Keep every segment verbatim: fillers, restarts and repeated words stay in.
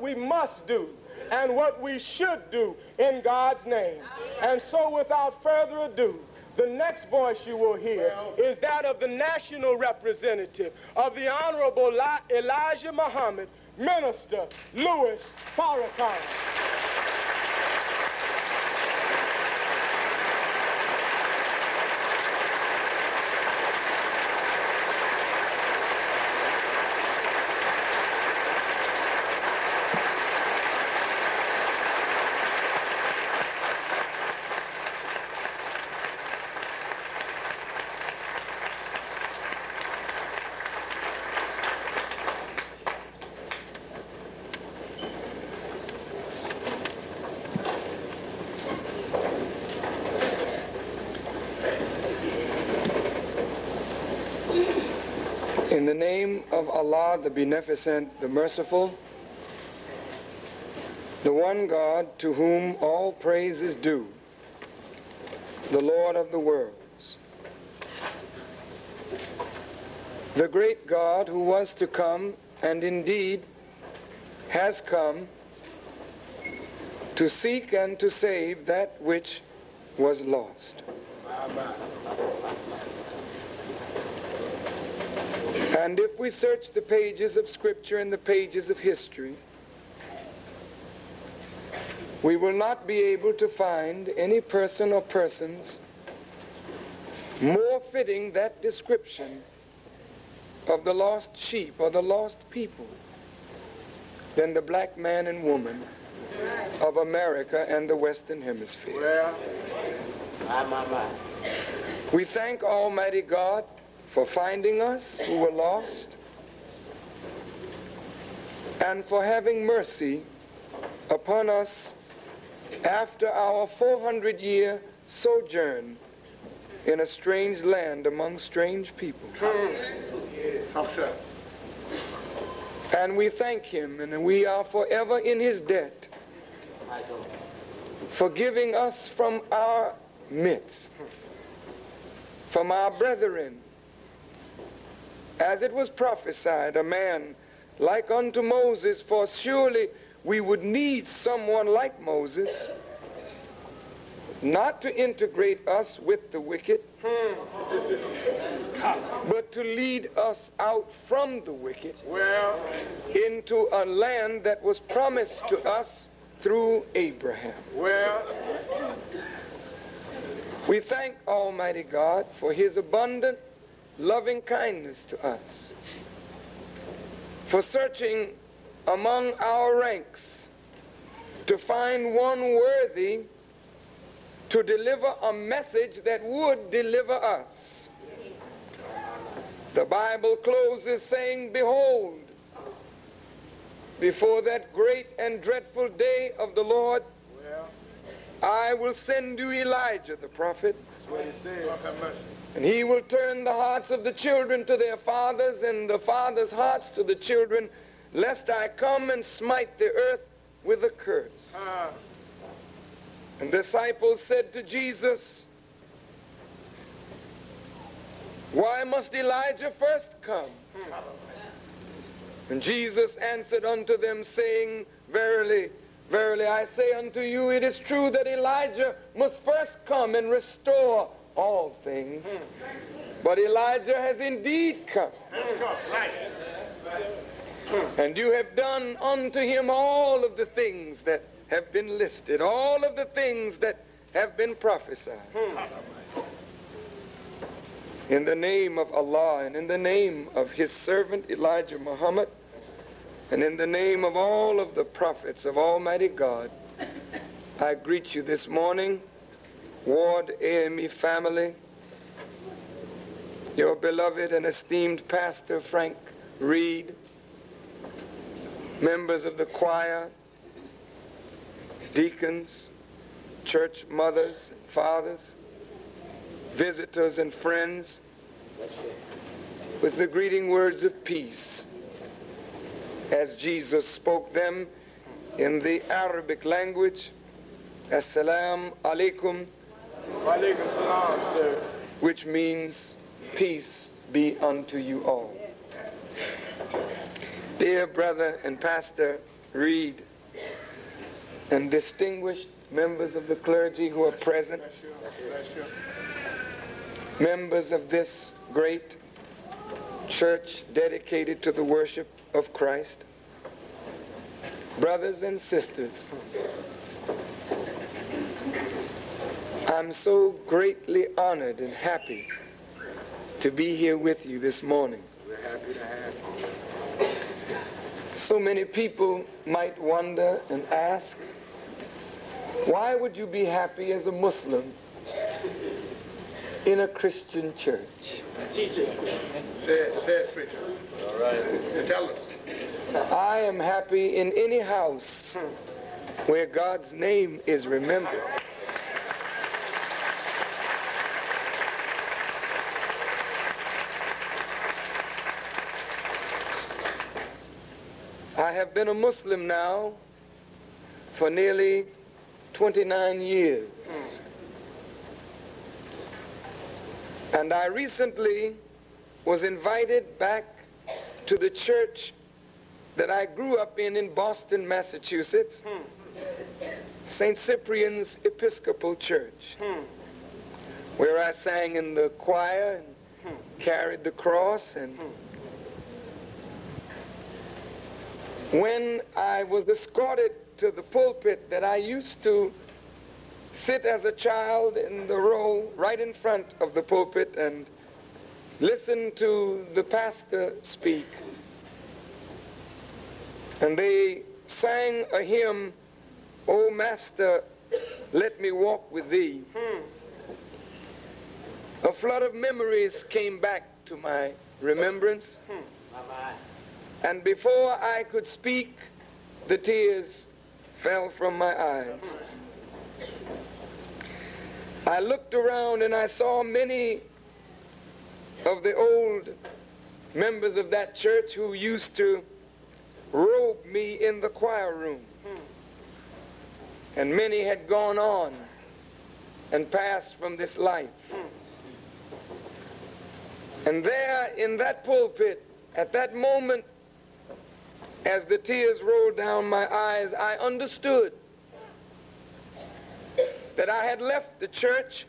what we must do and what we should do in God's name. And so without further ado, the next voice you will hear is that of the national representative of the Honorable Elijah Muhammad, Minister Louis Farrakhan. In the name of Allah, the Beneficent, the Merciful, the one God to whom all praise is due, the Lord of the worlds, the great God who was to come and indeed has come to seek and to save that which was lost. And if we search the pages of Scripture and the pages of history, we will not be able to find any person or persons more fitting that description of the lost sheep or the lost people than the black man and woman of America and the Western Hemisphere. Well, my, my, my. We thank Almighty God for finding us who were lost, and for having mercy upon us after our four hundred year sojourn in a strange land among strange people. And we thank him, and we are forever in his debt for giving us from our midst, from our brethren, as it was prophesied, a man like unto Moses, for surely we would need someone like Moses, not to integrate us with the wicked, but to lead us out from the wicked into a land that was promised to us through Abraham. We thank Almighty God for his abundant loving kindness to us, for searching among our ranks to find one worthy to deliver a message that would deliver us. The Bible closes saying, "Behold, before that great and dreadful day of the Lord, I will send you Elijah the prophet, and he will turn the hearts of the children to their fathers, and the fathers' hearts to the children, lest I come and smite the earth with a curse." Uh. And disciples said to Jesus, "Why must Elijah first come?" And Jesus answered unto them, saying, "Verily, verily, I say unto you, it is true that Elijah must first come and restore all things. But Elijah has indeed come. And you have done unto him all of the things that have been listed, all of the things that have been prophesied." In the name of Allah, and in the name of his servant Elijah Muhammad, and in the name of all of the prophets of Almighty God, I greet you this morning, Ward A M E family, your beloved and esteemed pastor, Frank Reed, members of the choir, deacons, church mothers and fathers, visitors and friends, with the greeting words of peace, as Jesus spoke them in the Arabic language, Assalamu alaikum, which means peace be unto you all. Dear brother and pastor Reed, and distinguished members of the clergy who are present, members of this great church dedicated to the worship of Christ, brothers and sisters, I'm so greatly honored and happy to be here with you this morning. We're happy to have you. So many people might wonder and ask, why would you be happy as a Muslim in a Christian church? Teach it. Say it, say it, preacher. All right. Tell us. I am happy in any house where God's name is remembered. I have been a Muslim now for nearly twenty-nine years. And I recently was invited back to the church that I grew up in in Boston, Massachusetts, Saint Cyprian's Episcopal Church, where I sang in the choir and carried the cross. And when I was escorted to the pulpit that I used to sit as a child in the row right in front of the pulpit and listen to the pastor speak, and they sang a hymn, "O Master, let me walk with thee," hmm. a flood of memories came back to my remembrance. Hmm. Bye-bye. And before I could speak, the tears fell from my eyes. I looked around and I saw many of the old members of that church who used to robe me in the choir room. And many had gone on and passed from this life. And there in that pulpit, at that moment, as the tears rolled down my eyes, I understood that I had left the church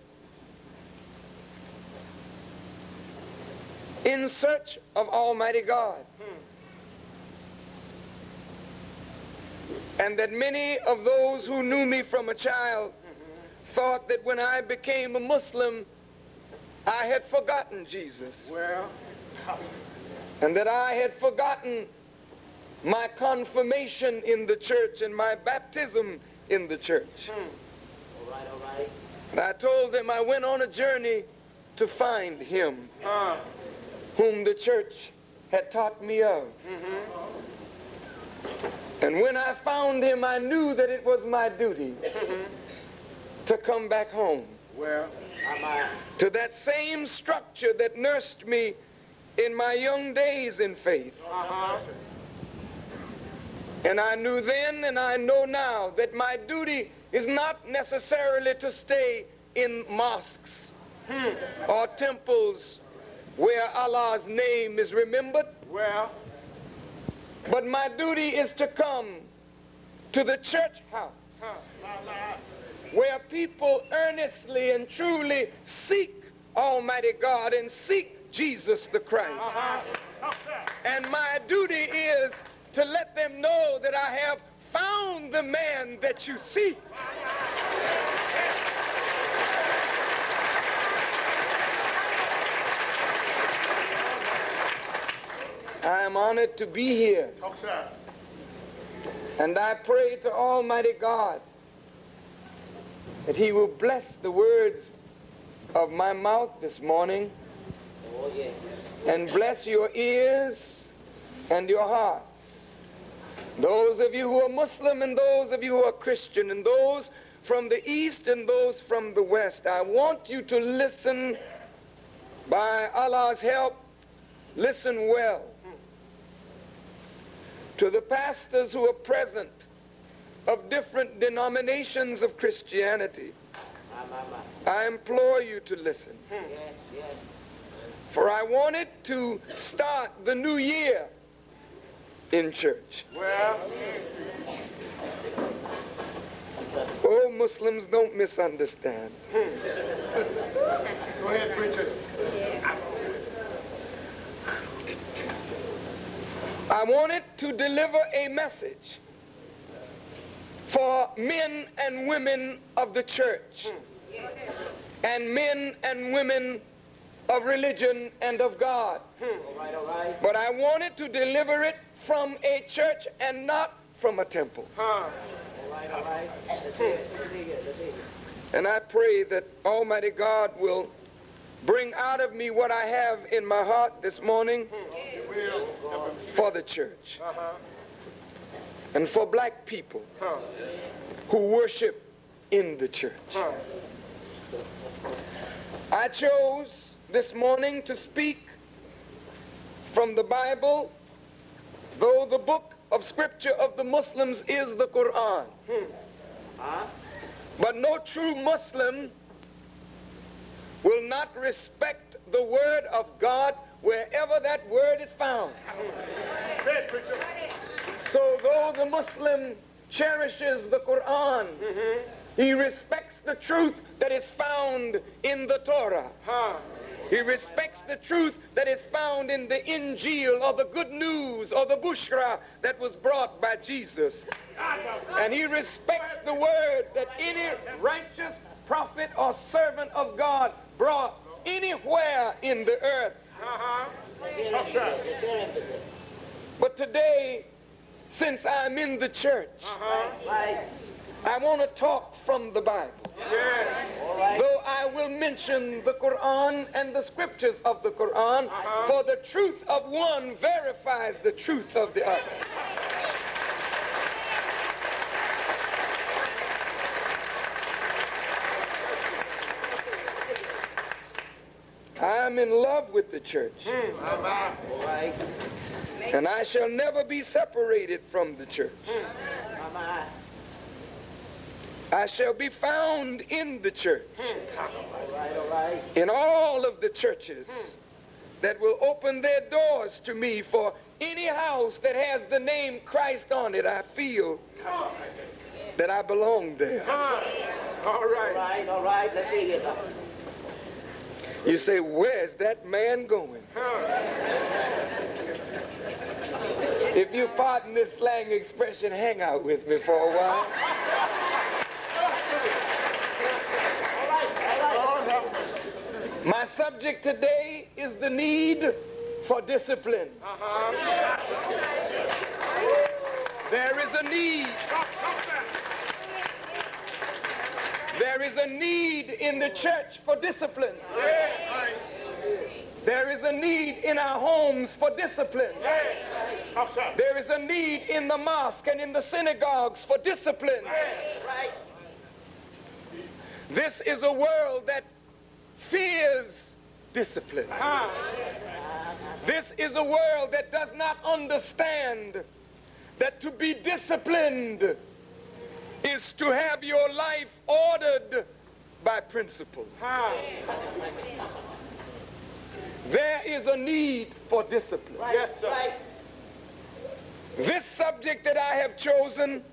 in search of Almighty God. Hmm. And that many of those who knew me from a child mm-hmm. thought that when I became a Muslim, I had forgotten Jesus. Well, and that I had forgotten my confirmation in the church and my baptism in the church. Hmm. All right, all right. And I told them I went on a journey to find him, uh. whom the church had taught me of. Mm-hmm. And when I found him, I knew that it was my duty mm-hmm. to come back home. Well, I... to that same structure that nursed me in my young days in faith. Uh-huh. And I knew then, and I know now, that my duty is not necessarily to stay in mosques hmm. or temples where Allah's name is remembered. Well, but my duty is to come to the church house huh. where people earnestly and truly seek Almighty God and seek Jesus the Christ. Uh-huh. And my duty is to let them know that I have found the man that you seek. I am honored to be here. Oh, sir. And I pray to Almighty God that he will bless the words of my mouth this morning oh, yeah. and bless your ears and your hearts. Those of you who are Muslim and those of you who are Christian and those from the East and those from the West, I want you to listen by Allah's help, listen well. To the pastors who are present of different denominations of Christianity, I implore you to listen. For I wanted to start the new year in church. Well, oh, Muslims, don't misunderstand. Go ahead, preacher. I wanted to deliver a message for men and women of the church and men and women of religion and of God. All right, all right. But I wanted to deliver it from a church and not from a temple. Huh. All right, all right. Let's hear it. Let's hear it. Let's hear it. And I pray that Almighty God will bring out of me what I have in my heart this morning for the church and for black people who worship in the church. I chose this morning to speak from the Bible, though the book of scripture of the Muslims is the Quran. But no true Muslim will not respect the word of God wherever that word is found. So though the Muslim cherishes the Quran, he respects the truth that is found in the Torah. He respects the truth that is found in the Injil, or the good news, or the Bushra that was brought by Jesus. And he respects the word that any righteous prophet or servant of God brought anywhere in the earth. Uh-huh. But today, since I'm in the church, uh-huh. I want to talk from the Bible. Yes. Right. Though I will mention the Quran and the scriptures of the Quran, uh-huh. for the truth of one verifies the truth of the other. I'm in love with the church. Mm. And I shall never be separated from the church. Mm. I shall be found in the church. In all of the churches that will open their doors to me, for any house that has the name Christ on it, I feel that I belong there. All right. All right, all right, let's hear it. You say, where's that man going? If you pardon this slang expression, hang out with me for a while. My subject today is the need for discipline. Uh-huh. There is a need. There is a need in the church for discipline. There is a need in our homes for discipline. There is a need in the mosque and in the synagogues for discipline. This is a world that fears discipline. This is a world that does not understand that to be disciplined is to have your life ordered by principle. Huh. There is a need for discipline. Right. Yes, sir. Right. This subject that I have chosen,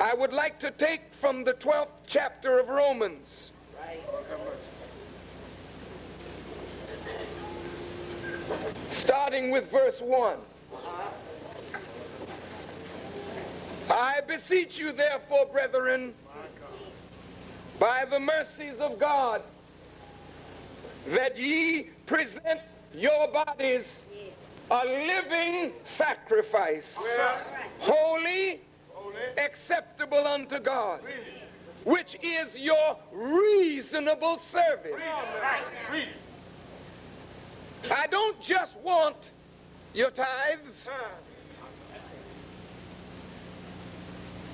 I would like to take from the twelfth chapter of Romans. Right. Starting with verse one. Uh-huh. I beseech you, therefore, brethren, by the mercies of God, that ye present your bodies a living sacrifice, holy, acceptable unto God, which is your reasonable service. I don't just want your tithes.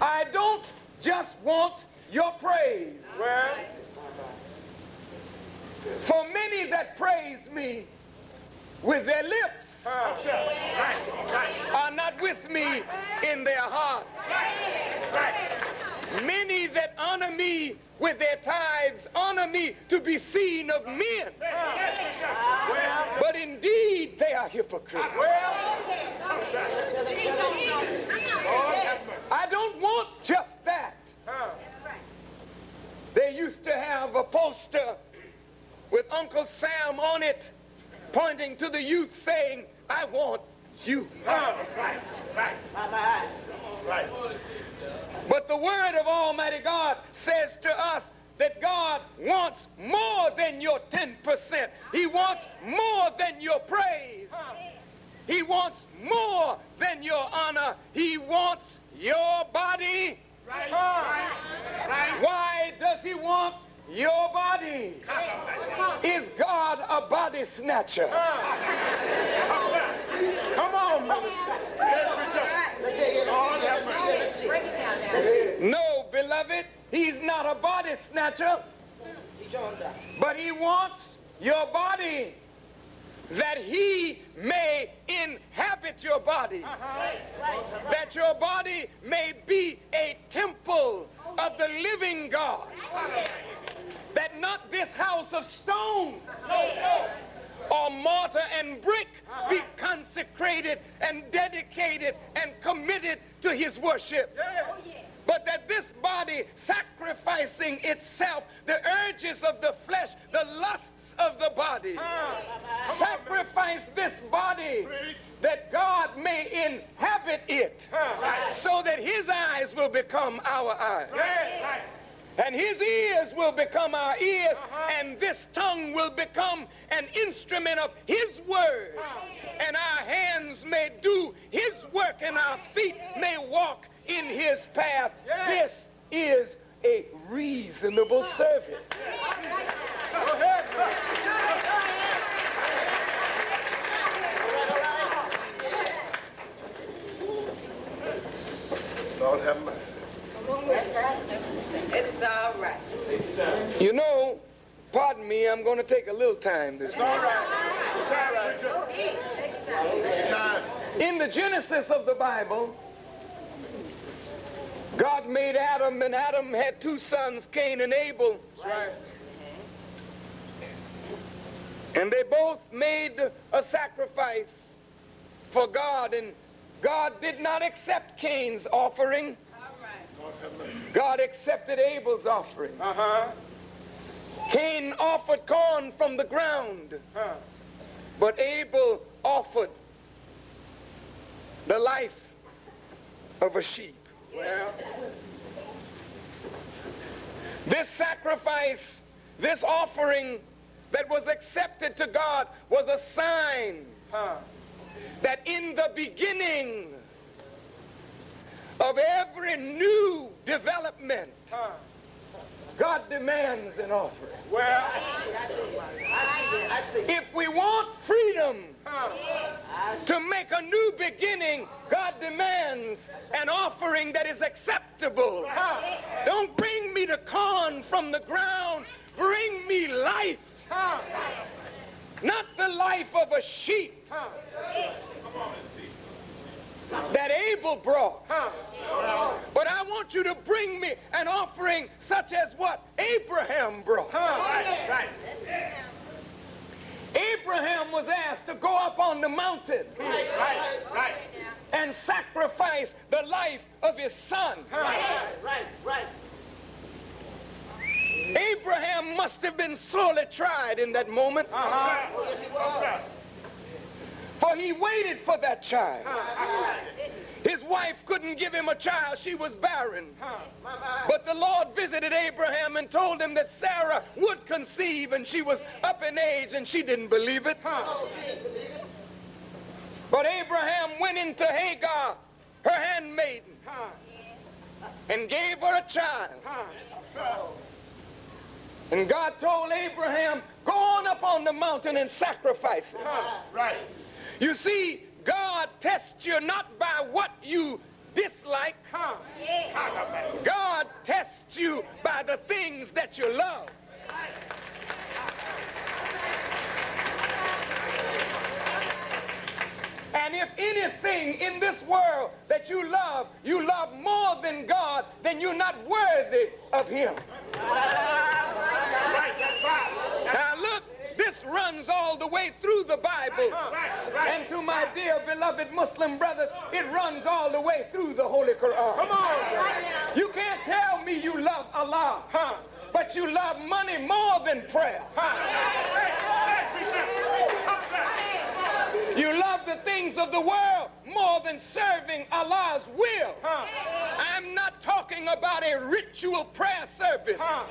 I don't just want your praise. Right. For many that praise me with their lips uh, right, right. are not with me in their heart. Right. Right. Many that honor me with their tithes honor me to be seen of men. But indeed they are hypocrites. I don't want just that. They used to have a poster with Uncle Sam on it, pointing to the youth saying, I want you. Right, right, right. Right. Right. But the word of Almighty God says to us that God wants more than your ten percent. He wants more than your praise. He wants more than your honor. He wants your body. Right. Right. Why does he want your body? Is God a body snatcher? Come on, Mother. No, beloved, he's not a body snatcher, but he wants your body that he may inhabit your body, that your body may be a temple of the living God, that not this house of stone or mortar and brick be consecrated and dedicated and committed to his worship, but that this body, sacrificing itself, the urges of the flesh, the lusts of the body, sacrifice this body that God may inhabit it, so that his eyes will become our eyes, and his ears will become our ears, uh-huh. and this tongue will become an instrument of his word, uh-huh. and our hands may do his work, and our feet may walk in his path. Yes. This is a reasonable service. Lord have mercy. It's all right. You know, pardon me, I'm going to take a little time this morning. It's all right. In the Genesis of the Bible, God made Adam, and Adam had two sons, Cain and Abel. That's right. And they both made a sacrifice for God, and God did not accept Cain's offering. God accepted Abel's offering. Uh-huh. Cain offered corn from the ground, huh. but Abel offered the life of a sheep. Well, this sacrifice, this offering that was accepted to God was a sign huh. that in the beginning of every new development, huh. God demands an offering. Well, I see, I see, I see, I see. If we want freedom huh. to make a new beginning, God demands an offering that is acceptable. Huh. Don't bring me the corn from the ground. Bring me life. Huh. Not the life of a sheep. Huh. That Abel brought. Huh. But I want you to bring me an offering such as what Abraham brought. Huh. Right, right. Yeah. Abraham was asked to go up on the mountain right, right, right. and sacrifice the life of his son. Huh. Right, right, right. Abraham must have been sorely tried in that moment. Uh-huh. For he waited for that child. His wife couldn't give him a child. She was barren. But the Lord visited Abraham and told him that Sarah would conceive, and she was up in age, and she didn't believe it. But Abraham went into Hagar, her handmaiden, and gave her a child. And God told Abraham, go on up on the mountain and sacrifice it. Right. You see, God tests you not by what you dislike. Huh? Yeah. God tests you by the things that you love. And if anything in this world that you love, you love more more than God, then you're not worthy of him. Now look, this runs all the way through the Bible. And to my dear beloved Muslim brothers, it runs all the way through the Holy Quran. Come on. You can't tell me you love Allah, huh? But you love money more than prayer. Huh? You love the things of the world more than serving Allah's will. Huh? I'm not talking about a ritual prayer service huh?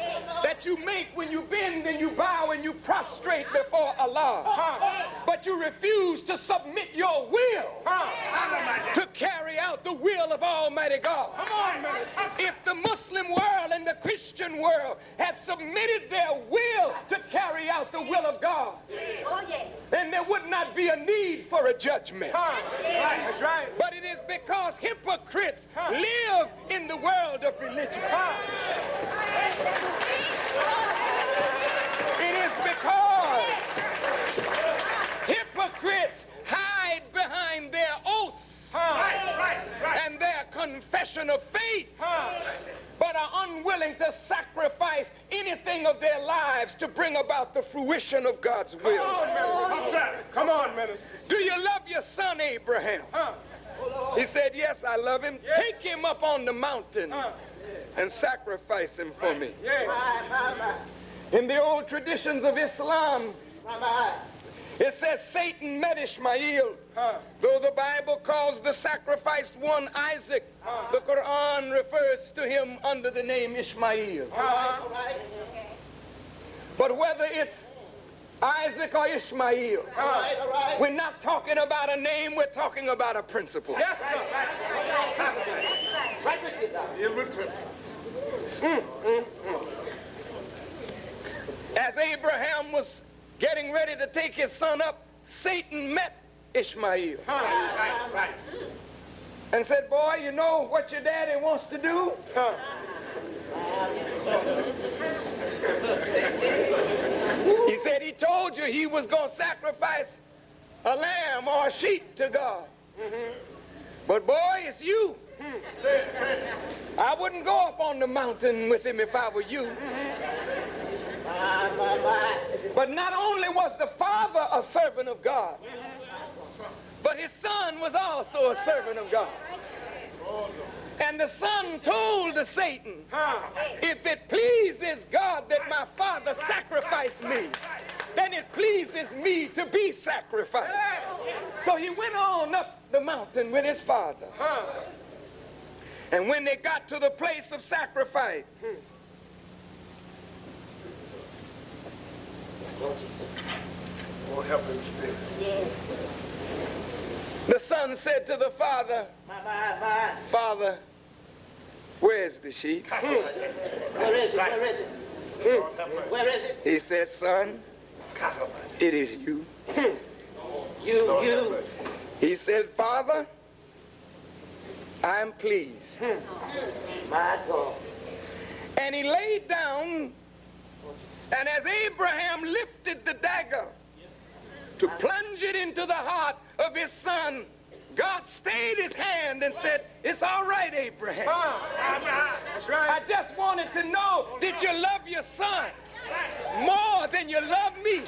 that you make when you bend and you bow and you prostrate before Allah. Huh? But you refuse to submit your will huh? to carry out the will of Almighty God. Come on, man. If the Muslim world and the Christian world had submitted their will to carry out the will of God, oh, yes. then there would not be a need for a judgment. Huh? Yes. That's right. But it is because hypocrites huh? live in the world of religion. Huh? It is because hypocrites hide behind their oaths huh? right, right, right. and their confession of faith, huh? but are unwilling to sacrifice anything of their lives to bring about the fruition of God's will. Come on, ministers. Do you love your son Abraham? Huh? He said, yes, I love him. Yeah. Take him up on the mountain huh? and sacrifice him for right. me. Yeah. In the old traditions of Islam, it says Satan met Ishmael, huh? though the Bible calls the sacrificed one Isaac. Huh? The Quran refers to him under the name Ishmael. Huh? Right. But whether it's Isaac or Ishmael, all right, all right. we're not talking about a name, we're talking about a principle. Yes, sir. Mm, mm, mm. As Abraham was getting ready to take his son up, Satan met Ishmael. Huh. Right, right. And said, boy, you know what your daddy wants to do? Huh. He said he told you he was going to sacrifice a lamb or a sheep to God. Mm-hmm. But boy, it's you. Mm-hmm. I wouldn't go up on the mountain with him if I were you. Mm-hmm. But not only was the father a servant of God, but his son was also a servant of God. And the son told to Satan, if it pleases God that my father sacrifice me, then it pleases me to be sacrificed. So he went on up the mountain with his father. And when they got to the place of sacrifice, the son said to the father, Father, where is the sheep? Where is it? Where is it? Where is it? He said, son, it is you. You, you. He said, Father, I am pleased. My God. And he laid down. And as Abraham lifted the dagger to plunge it into the heart of his son, God stayed his hand and said, it's all right, Abraham. That's right. I just wanted to know, did you love your son more than you love me?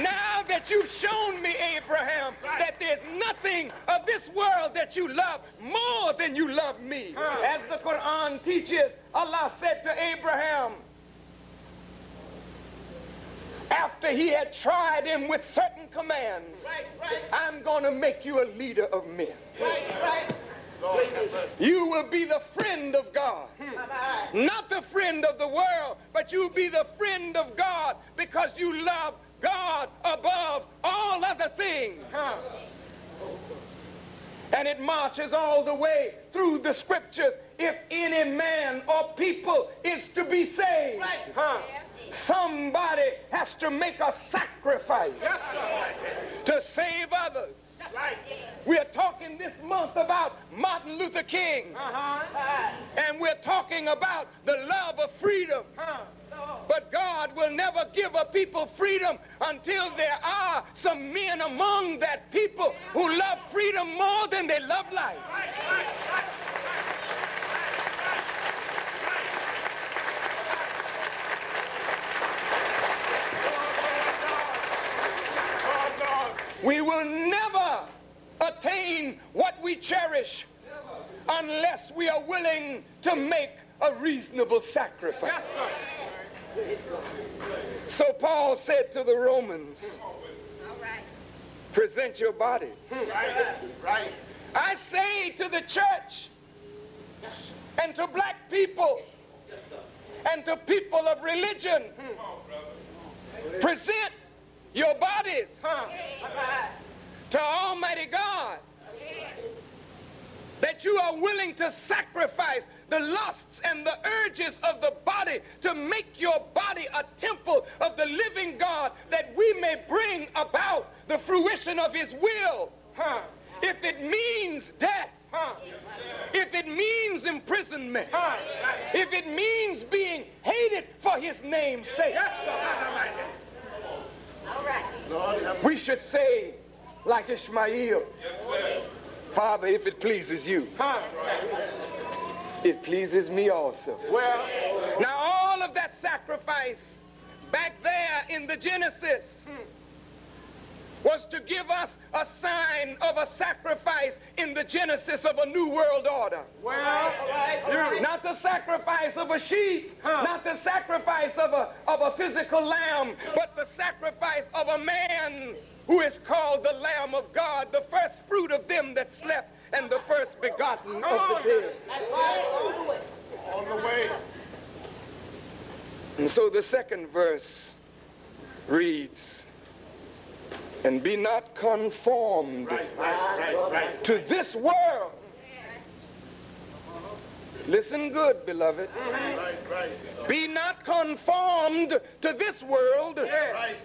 Now that you've shown me, Abraham, that there's nothing of this world that you love more than you love me. As the Quran teaches, Allah said to Abraham, after he had tried him with certain commands, right, right. I'm going to make you a leader of men. Right, right. You will be the friend of God. Hmm. Not the friend of the world, but you'll be the friend of God because you love God above all other things. Huh. And it marches all the way through the scriptures. If any man or people is to be saved, right. huh? somebody has to make a sacrifice yes. to save others. Right. We are talking this month about Martin Luther King. Uh-huh. And we're talking about the love of freedom. Huh. But God will never give a people freedom until there are some men among that people who love freedom more than they love life. Right. Right. Right. we cherish unless we are willing to make a reasonable sacrifice. So Paul said to the Romans, present your bodies. I say to the church and to black people and to people of religion, present your bodies to Almighty God, that you are willing to sacrifice the lusts and the urges of the body, to make your body a temple of the living God, that we may bring about the fruition of his will. Huh. If it means death, huh? If it means imprisonment, huh? If it means being hated for his name's sake. All right. We should say, like Ishmael, yes, Father, if it pleases you, huh? It pleases me also. Well, now all of that sacrifice back there in the Genesis was to give us a sign of a sacrifice in the Genesis of a new world order. Well, all right, all right. Not the sacrifice of a sheep, huh? Not the sacrifice of a, of a physical lamb, but the sacrifice of a man who is called the Lamb of God, the first fruit of them that slept and the first begotten of the dead. On the way. And so the second verse reads, and be not conformed right, right, right, right. to this world. Listen good, beloved. Right, right, right. Be not conformed to this world, right.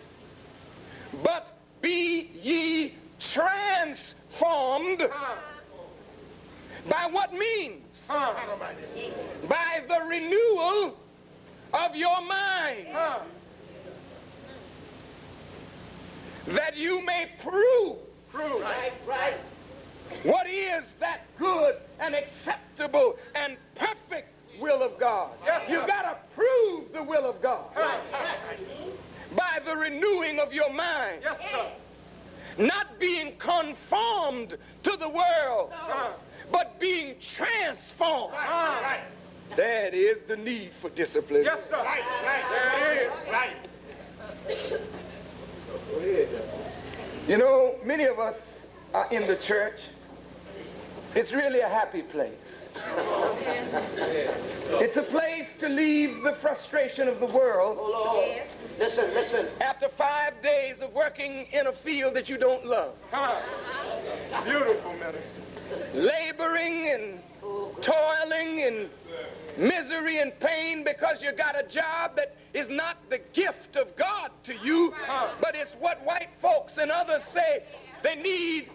but be ye transformed. Huh. By what means? Huh. By the renewal of your mind. Huh. That you may prove, prove. Right, right. What is that good and acceptable and perfect will of God. Yes, you got to prove the will of God. Right, right. By the renewing of your mind. Yes, sir. Not being conformed to the world, no. but being transformed. Right, right. That is the need for discipline. Yes, sir. Right, right. There it is. Right. You know, many of us are in the church. It's really a happy place. It's a place to leave the frustration of the world. Oh, listen, listen. After five days of working in a field that you don't love. Huh. Beautiful medicine. Laboring and toiling and misery and pain because you got a job that is not the gift of God to you, huh? But it's what white folks and others say they need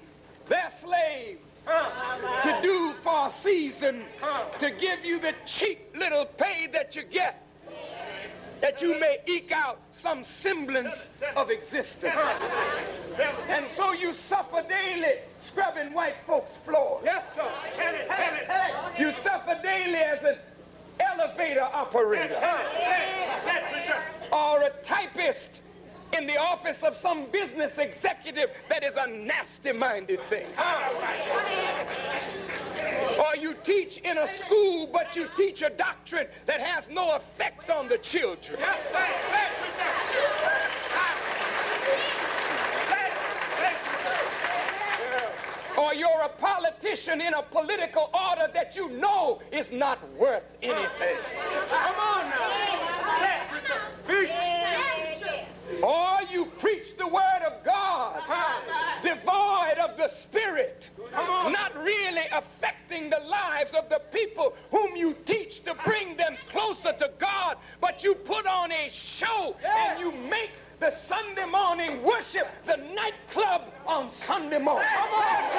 their slave huh? to do for a season, huh? to give you the cheap little pay that you get, that you may eke out some semblance of existence. And so you suffer daily scrubbing white folks' floors. Yes, sir. Tell it, tell it, tell it. You suffer daily as an elevator operator or a typist in the office of some business executive that is a nasty-minded thing. Or you teach in a school, but you teach a doctrine that has no effect on the children. Or you're a politician in a political order that you know is not worth anything. Come on now. Speak. Or you preach the word of God, devoid of the spirit, not really affecting the lives of the people whom you teach to bring them closer to God, but you put on a show and you make the Sunday morning worship the nightclub on Sunday morning. Come on.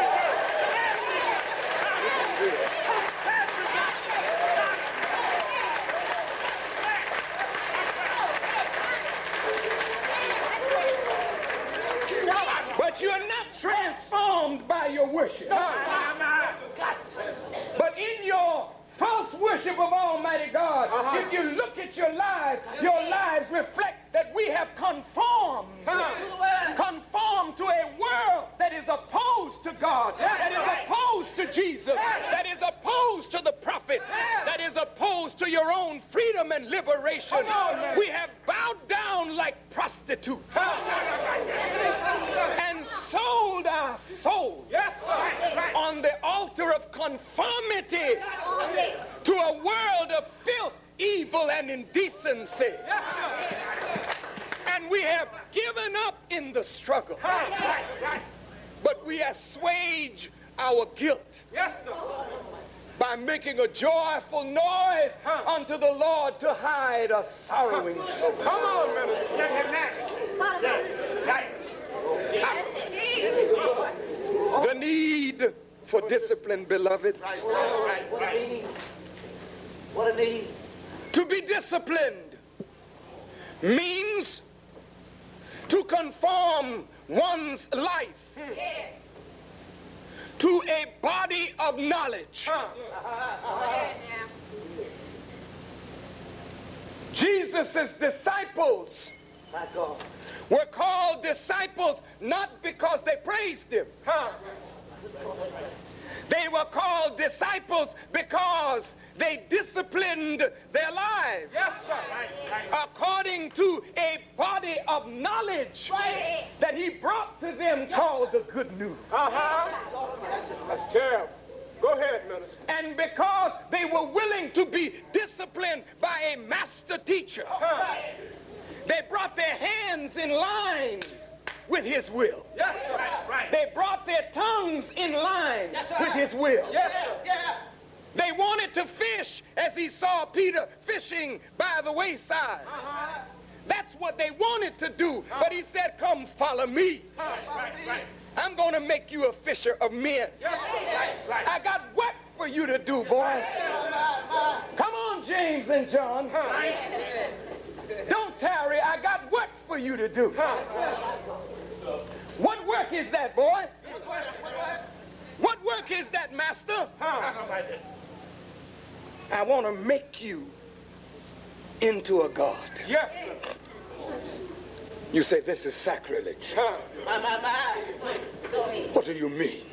But you are not transformed by your worship. But in your false worship of Almighty God, uh-huh. if you look at your lives, your lives reflect that we have conformed, conformed to a world that is opposed to God, that is opposed to Jesus, that is opposed to the prophets, that is opposed to your own freedom and liberation. We have bowed down like prostitutes and sold our souls on the altar of conformity to a world of filth, evil, and indecency. And we have given up in the struggle. But we assuage our guilt, yes, sir, by making a joyful noise unto the Lord to hide a sorrowing soul. Come on, minister. Yes, the need for discipline, beloved. Right, right, right. What a need. To be disciplined means to conform one's life yeah. to a body of knowledge. Huh. Jesus' disciples were called disciples not because they praised him. Huh. They were called disciples because they disciplined their lives yes, sir. Right, right. according to a body of knowledge right. that he brought to them yes, called the good news. Uh-huh. That's terrible. Go ahead, minister. And because they were willing to be disciplined by a master teacher, uh-huh. they brought their hands in line with his will. Yes, sir. Right, right. They brought their tongues in line yes, with his will. Yes, sir. Yeah. They wanted to fish as he saw Peter fishing by the wayside. Uh-huh. That's what they wanted to do. Uh-huh. But he said, come follow me. Right, right, right. I'm going to make you a fisher of men. Yes, sir. Right, right. I got work for you to do, boy. Come on, James and John. Huh. Right. Don't tarry. I got work for you to do. Huh. What work is that, boy? What work is that, master? Huh. I want to make you into a god. Yes, sir. You say, this is sacrilege. Huh. What do you mean?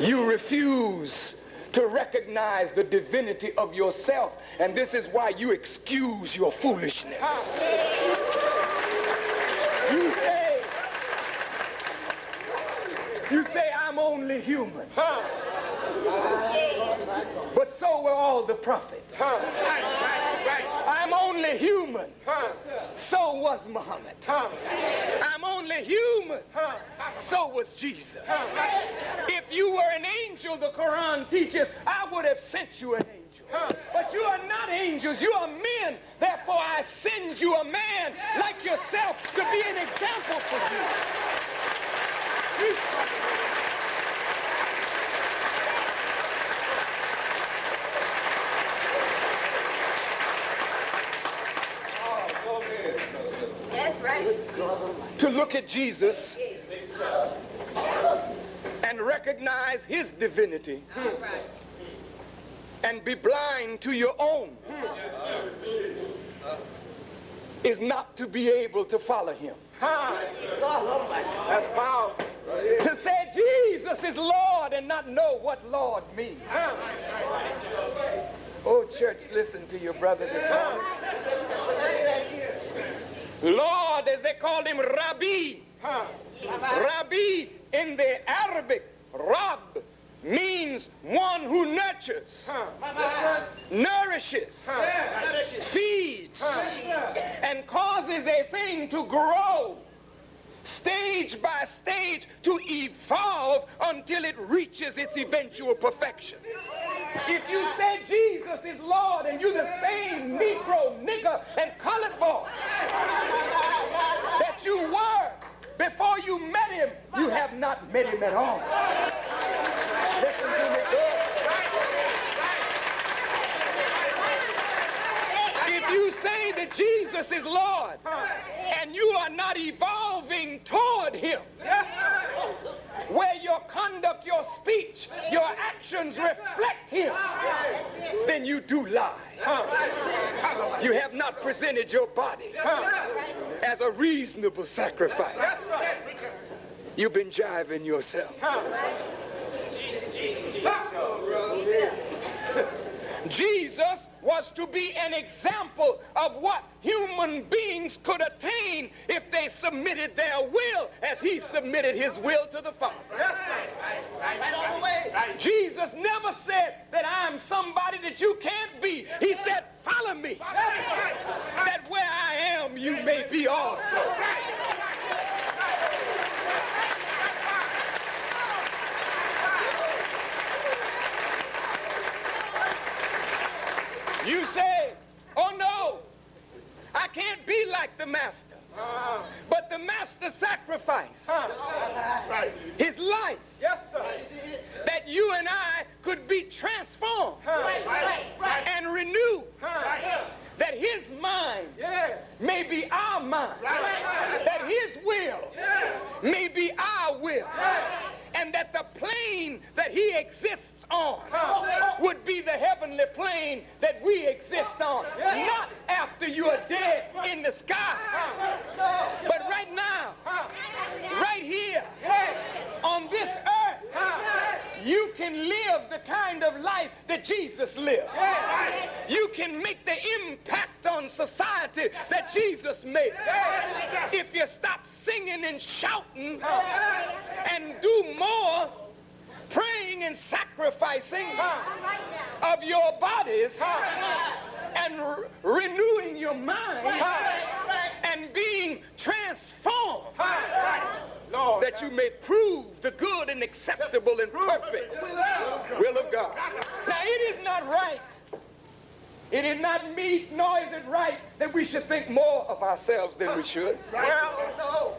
You refuse to recognize the divinity of yourself, and this is why you excuse your foolishness. You say, you say, I'm only human. Huh. But so were all the prophets. Huh. Right, right, right. I'm only human. Huh. So was Muhammad. Huh. I'm only human. Huh. So was Jesus. Huh. If you were an angel, the Quran teaches, I would have sent you an angel. Huh. But you are not angels. You are men. Therefore, I send you a man like yourself to be an example for you. you To look at Jesus and recognize his divinity and be blind to your own is not to be able to follow him. That's powerful. To say Jesus is Lord and not know what Lord means. Oh, church, listen to your brother this morning. Lord, as they called him, Rabbi. Huh. Rabbi in the Arabic, Rab, means one who nurtures, huh. nourishes, huh. feeds, huh. and causes a thing to grow, stage by stage, to evolve until it reaches its eventual perfection. If you say Jesus is Lord and you the same Negro, nigger, and colored boy that you were before you met him, you have not met him at all. Listen to me, girl. If you say that Jesus is Lord and you are not evolving toward him, where your conduct, your speech, your actions reflect him, then you do lie. Huh. You have not presented your body huh, as a reasonable sacrifice. You've been jiving yourself. Jesus was to be an example of what human beings could attain if they submitted their will as he submitted his will to the Father. Yes, right, right, right all the way. Jesus never said that I'm somebody that you can't be. He said, follow me, that where I am you may be also. You say, oh no, I can't be like the master. Uh, but the master sacrificed uh, right. his life yes, sir. that you and I could be transformed right, right, right. and renewed. Right. That his mind yeah. may be our mind. Right. That his will yeah. may be our will. Right. And that the plane that he exists on would be the heavenly plane that we exist on. Not after you are dead in the sky, but right now, right here, on this earth, you can live the kind of life that Jesus lived. You can make the impact on society that Jesus made. If you stop singing and shouting and do more praying and sacrificing of your bodies and re renewing your mind and being transformed that you may prove the good and acceptable and perfect will of God. Now, it is not right. It is not meet, nor is it right that we should think more of ourselves than we should. Well, no.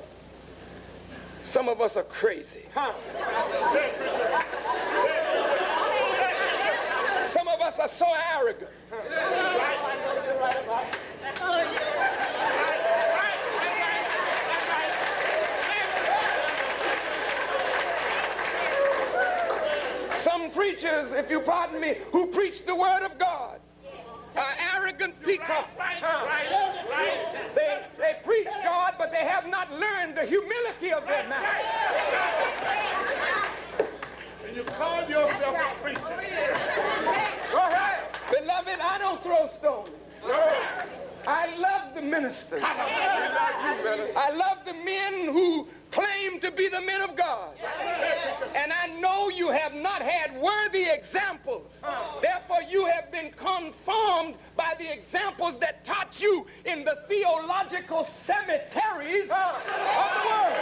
Some of us are crazy. Huh? Some of us are so arrogant. Some preachers, if you pardon me, who preach the word of God are arrogant peacocks. They, they preach God, but they have not learned the humility of their mouth. And you call yourself a preacher. Go ahead. Beloved, I don't throw stones. I love the ministers. I love the men who claim to be the men of God. And I know you have not had worthy examples. Therefore, you have been conformed by the examples that taught you in the theological cemeteries of the world.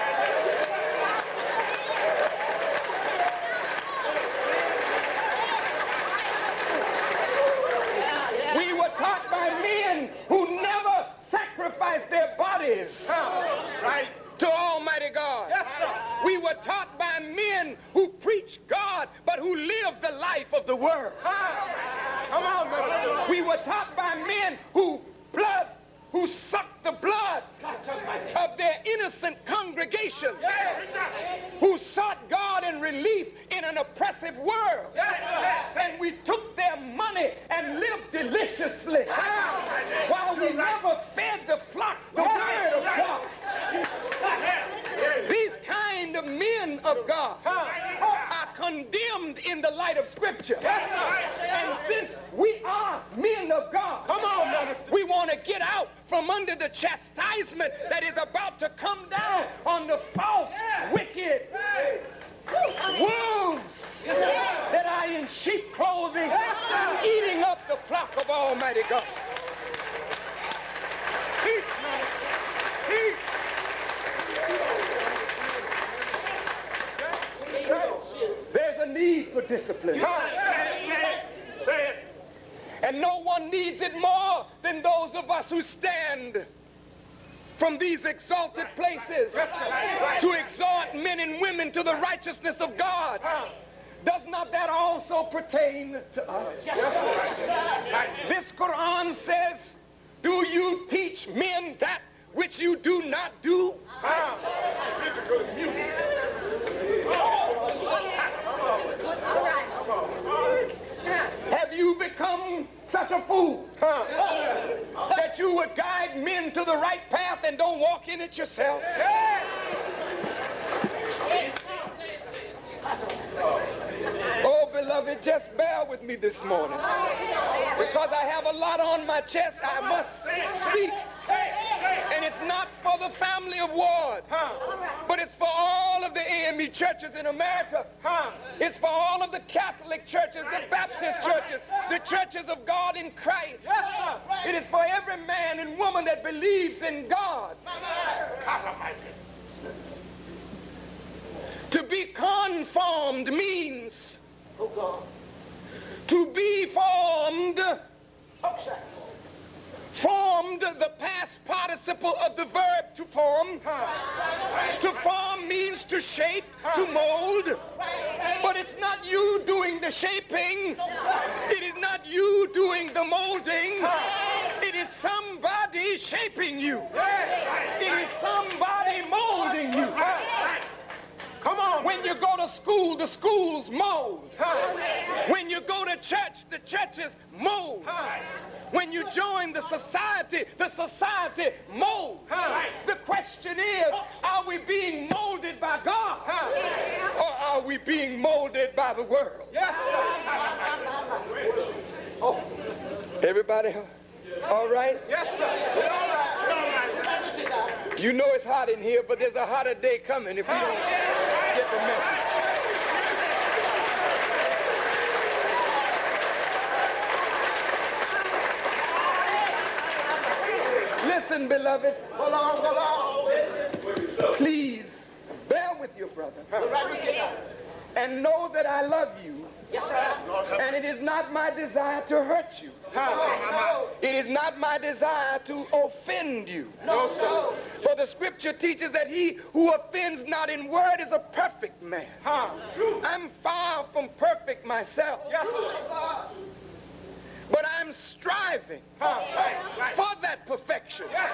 We were taught by men who never sacrificed their bodies. Right. To Almighty God. Yes, sir. We were taught by men who preach God, but who live the life of the world. Come on, we were taught by men who blood, who sucked the blood of their innocent congregation, who sought God in relief in an oppressive world. And we took their money and lived deliciously while we never fed the flock the word of God. These kind of men of God are condemned in the light of Scripture. And since we are men of God, come on, minister, we want to get out from under the chastisement that is about to come down on the false, wicked wolves that are in sheep clothing, eating up the flock of Almighty God. Peace, minister. Peace. There's a need for discipline. And no one needs it more than those of us who stand from these exalted places to exhort men and women to the righteousness of God. Does not that also pertain to us? This Quran says, do you teach men that which you do not do? Have you become such a fool huh, that you would guide men to the right path and don't walk in it yourself? Yeah. beloved, just bear with me this morning. Because I have a lot on my chest, I must speak. And it's not for the family of Ward, but it's for all of the A M E churches in America. It's for all of the Catholic churches, the Baptist churches, the churches of God in Christ. It is for every man and woman that believes in God. To be conformed means to be formed, formed the past participle of the verb to form. To form means to shape, to mold. But it's not you doing the shaping. It is not you doing the molding. It is somebody shaping you. It is somebody molding you. Come on. When you go to school, the schools mold. When you go to church, the churches mold. When you join the society, the society molds. The question is, are we being molded by God? Or are we being molded by the world? Everybody all right? Yes, sir. All right. You know it's hot in here, but there's a hotter day coming if we don't get the message. Listen, beloved. Hold on, hold on. Please, bear with your brother. And know that I love you. Yes, sir. And it is not my desire to hurt you. No, it is not my desire to offend you. No, sir. For the scripture teaches that he who offends not in word is a perfect man. Huh. I'm far from perfect myself. Yes, sir. But I'm striving huh. right. for that perfection yes.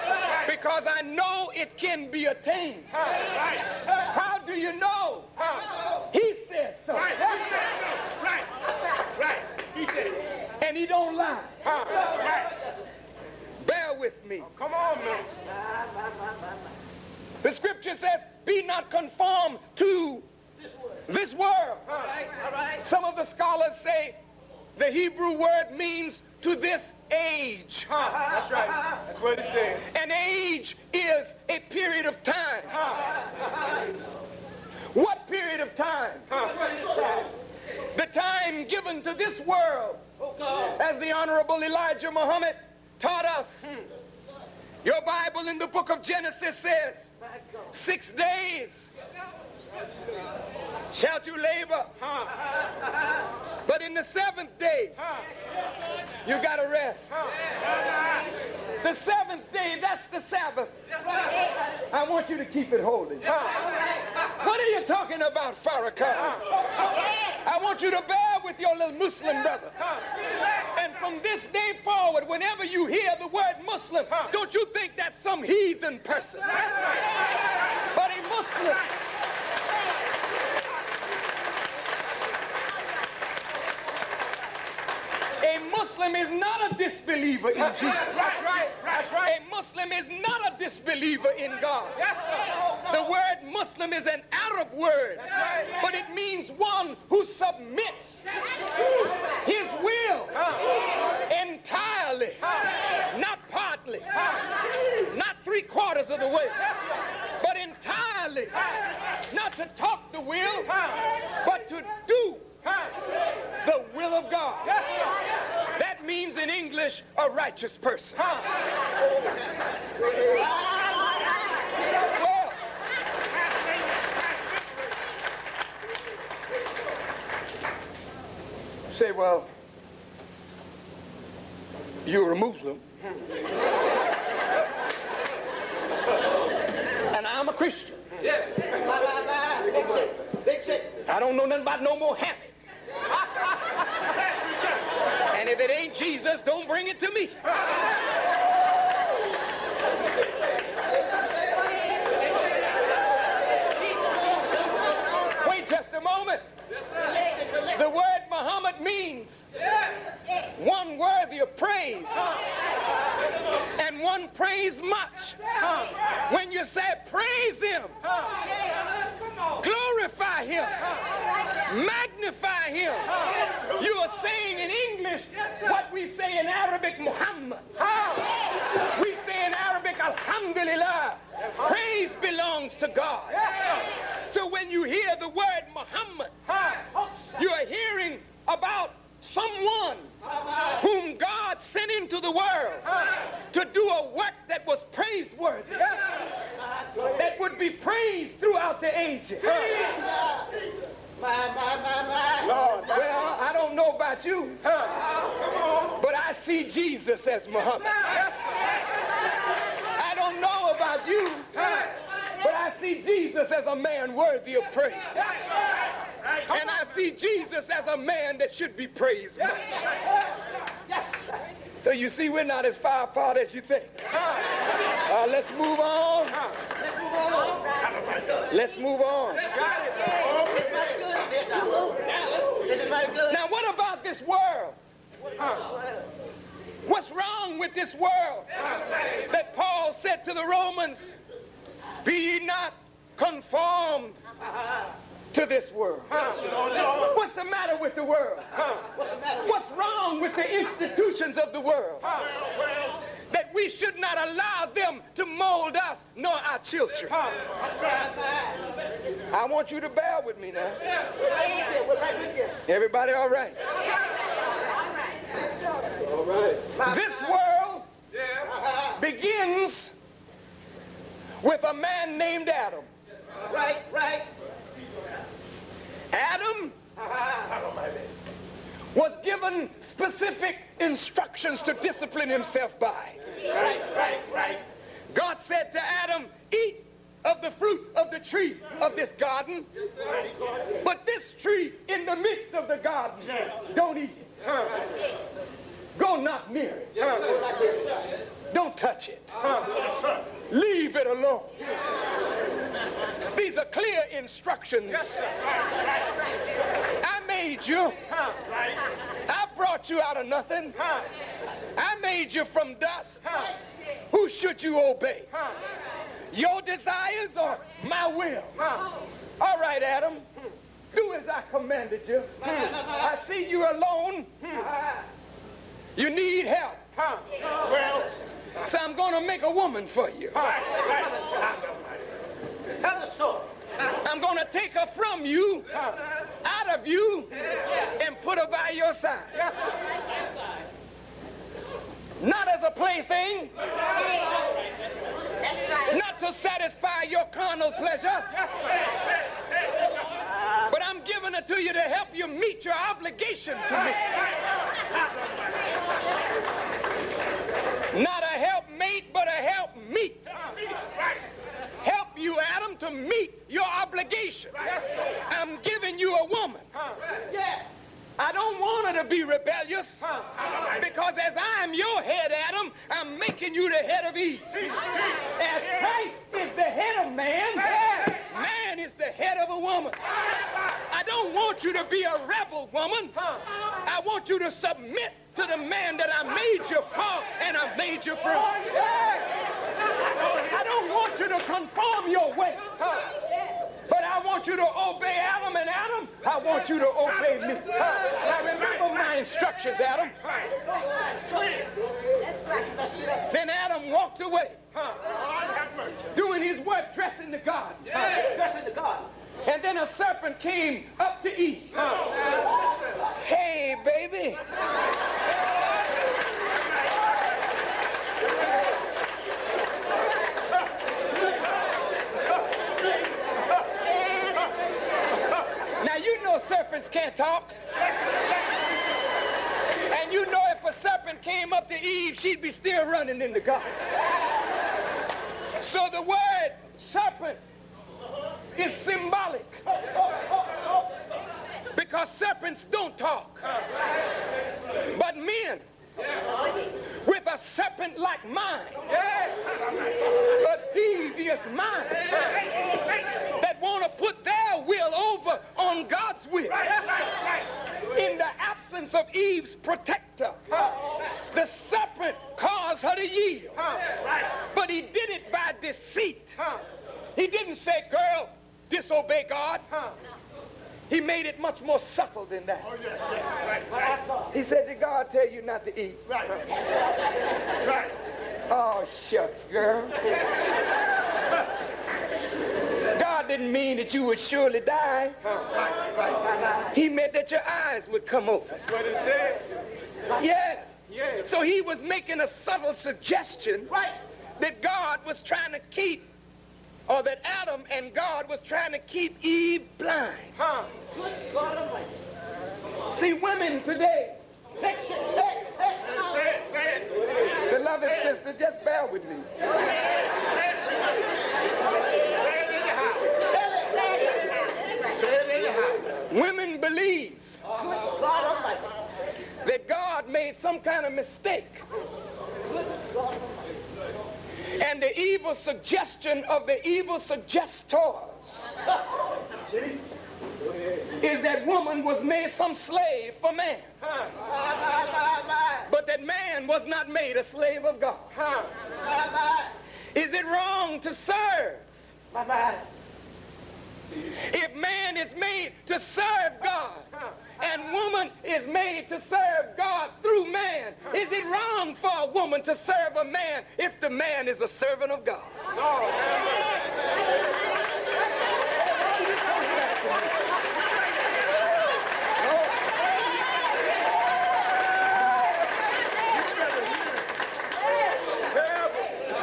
because I know it can be attained. Huh. Right. How do you know? Huh. He said so. Right. He said so. Right. Right. He said it. And he don't lie. Huh. Right. Bear with me. Oh, come on, man. The scripture says, be not conformed to this world. This world. Huh. Right. All right. Some of the scholars say, the Hebrew word means to this age. Huh. That's right. That's what it says. An age is a period of time. Huh. What period of time? Huh. The time given to this world, oh, as the Honorable Elijah Muhammad taught us. Hmm. Your Bible in the book of Genesis says, six days shall you labor, huh. but in the seventh day, huh. you got to rest. Huh. The seventh day, that's the Sabbath. I want you to keep it holy. Huh. What are you talking about, Farrakhan? I want you to bear with your little Muslim brother. And from this day forward, whenever you hear the word Muslim, don't you think that's some heathen person. But a Muslim. A Muslim is not a disbeliever in Jesus. That's right. That's right. A Muslim is not a disbeliever in God. Yes, sir. The word Muslim is an Arab word, that's right. but it means one who submits his will entirely, not partly, not three quarters of the way, but entirely, not to talk the will, but to do the will of God. Yes, sir. That means in English, a righteous person. Huh. Well, say, well, you're a Muslim. And I'm a Christian. Yeah. Big shit. Big shit. I don't know nothing about no more happy. And if it ain't Jesus, don't bring it to me. Wait just a moment. The word Muhammad means one worthy of praise and one praise much. When you say praise him, Glorify him. Magnify him. You are saying in English what we say in Arabic, Muhammad. We say in Arabic, Alhamdulillah. Praise belongs to God. So when you hear the word Muhammad, you are hearing about someone whom God sent into the world to do a work that was praiseworthy, that would be praised throughout the ages. My, my, my, my. Lord. Well, I don't know about you, but I see Jesus as Muhammad. I don't know about you, but I see Jesus as a man worthy of praise. And I see Jesus as a man that should be praised much. So you see, we're not as far apart as you think. Uh, let's move on. Let's move on. Now, what about this world? What's wrong with this world? That Paul said to the Romans, be ye not conformed to this world. Huh. What's the matter with the world? Huh. What's wrong with the institutions of the world? Huh. That we should not allow them to mold us nor our children. Huh. I want you to bear with me now. Everybody all right? All right. This world begins with a man named Adam. Right, right. Adam was given specific instructions to discipline himself by. Right, right, right. God said to Adam, eat of the fruit of the tree of this garden, but this tree in the midst of the garden, don't eat it. Go not near it. Don't touch it. Leave it alone. These are clear instructions. I made you. I brought you out of nothing. I made you from dust. Who should you obey? Your desires or my will? All right, Adam. Do as I commanded you. I see you alone. You need help. Well, so I'm going to make a woman for you. Tell the story. I'm going to take her from you, out of you, and put her by your side. Not as a plaything. Not to satisfy your carnal pleasure. But I'm giving her to you to help you meet your obligation to me. Not a helpmate, but a help meet. Help you, Adam, to meet your obligation. I'm giving you a woman. I don't want her to be rebellious, because as I'm your head, Adam, I'm making you the head of Eve. As Christ is the head of man, man is the head of a woman. I don't want you to be a rebel, woman. I want you to submit to the man that I made you for and I made you from. I don't want you to conform your way, but I want you to obey Adam, and Adam, I want you to obey me. Now remember my instructions, Adam. Then Adam walked away, doing his work, dressing the garden. Dressing the garden. And then a serpent came up to Eve. Hey, baby. Now, you know serpents can't talk. And you know if a serpent came up to Eve, she'd be still running in the garden. So the word serpent is symbolic, because serpents don't talk. But men with a serpent-like mind, a devious mind, that want to put their will over on God's will. In the absence of Eve's protector, the serpent caused her to yield. But he did it by deceit. He didn't say, girl, disobey God? Huh? He made it much more subtle than that. Oh, yes, yes. Right, right. He said, did God tell you not to eat? Right. Right. Oh, shucks, girl. God didn't mean that you would surely die. Huh, right, right. He meant that your eyes would come open. That's what it said. Yeah. Yeah. So he was making a subtle suggestion, right, that God was trying to keep, or that Adam and God was trying to keep Eve blind. Huh? Good God Almighty. See, women today. Check, check, check, check. Beloved sister, just bear with me. Women believe that God made some kind of mistake. And the evil suggestion of the evil suggestors is that woman was made some slave for man. But that man was not made a slave of God. Is it wrong to serve? If man is made to serve God and woman is made to serve God through man, is it wrong for a woman to serve a man if the man is a servant of God? No.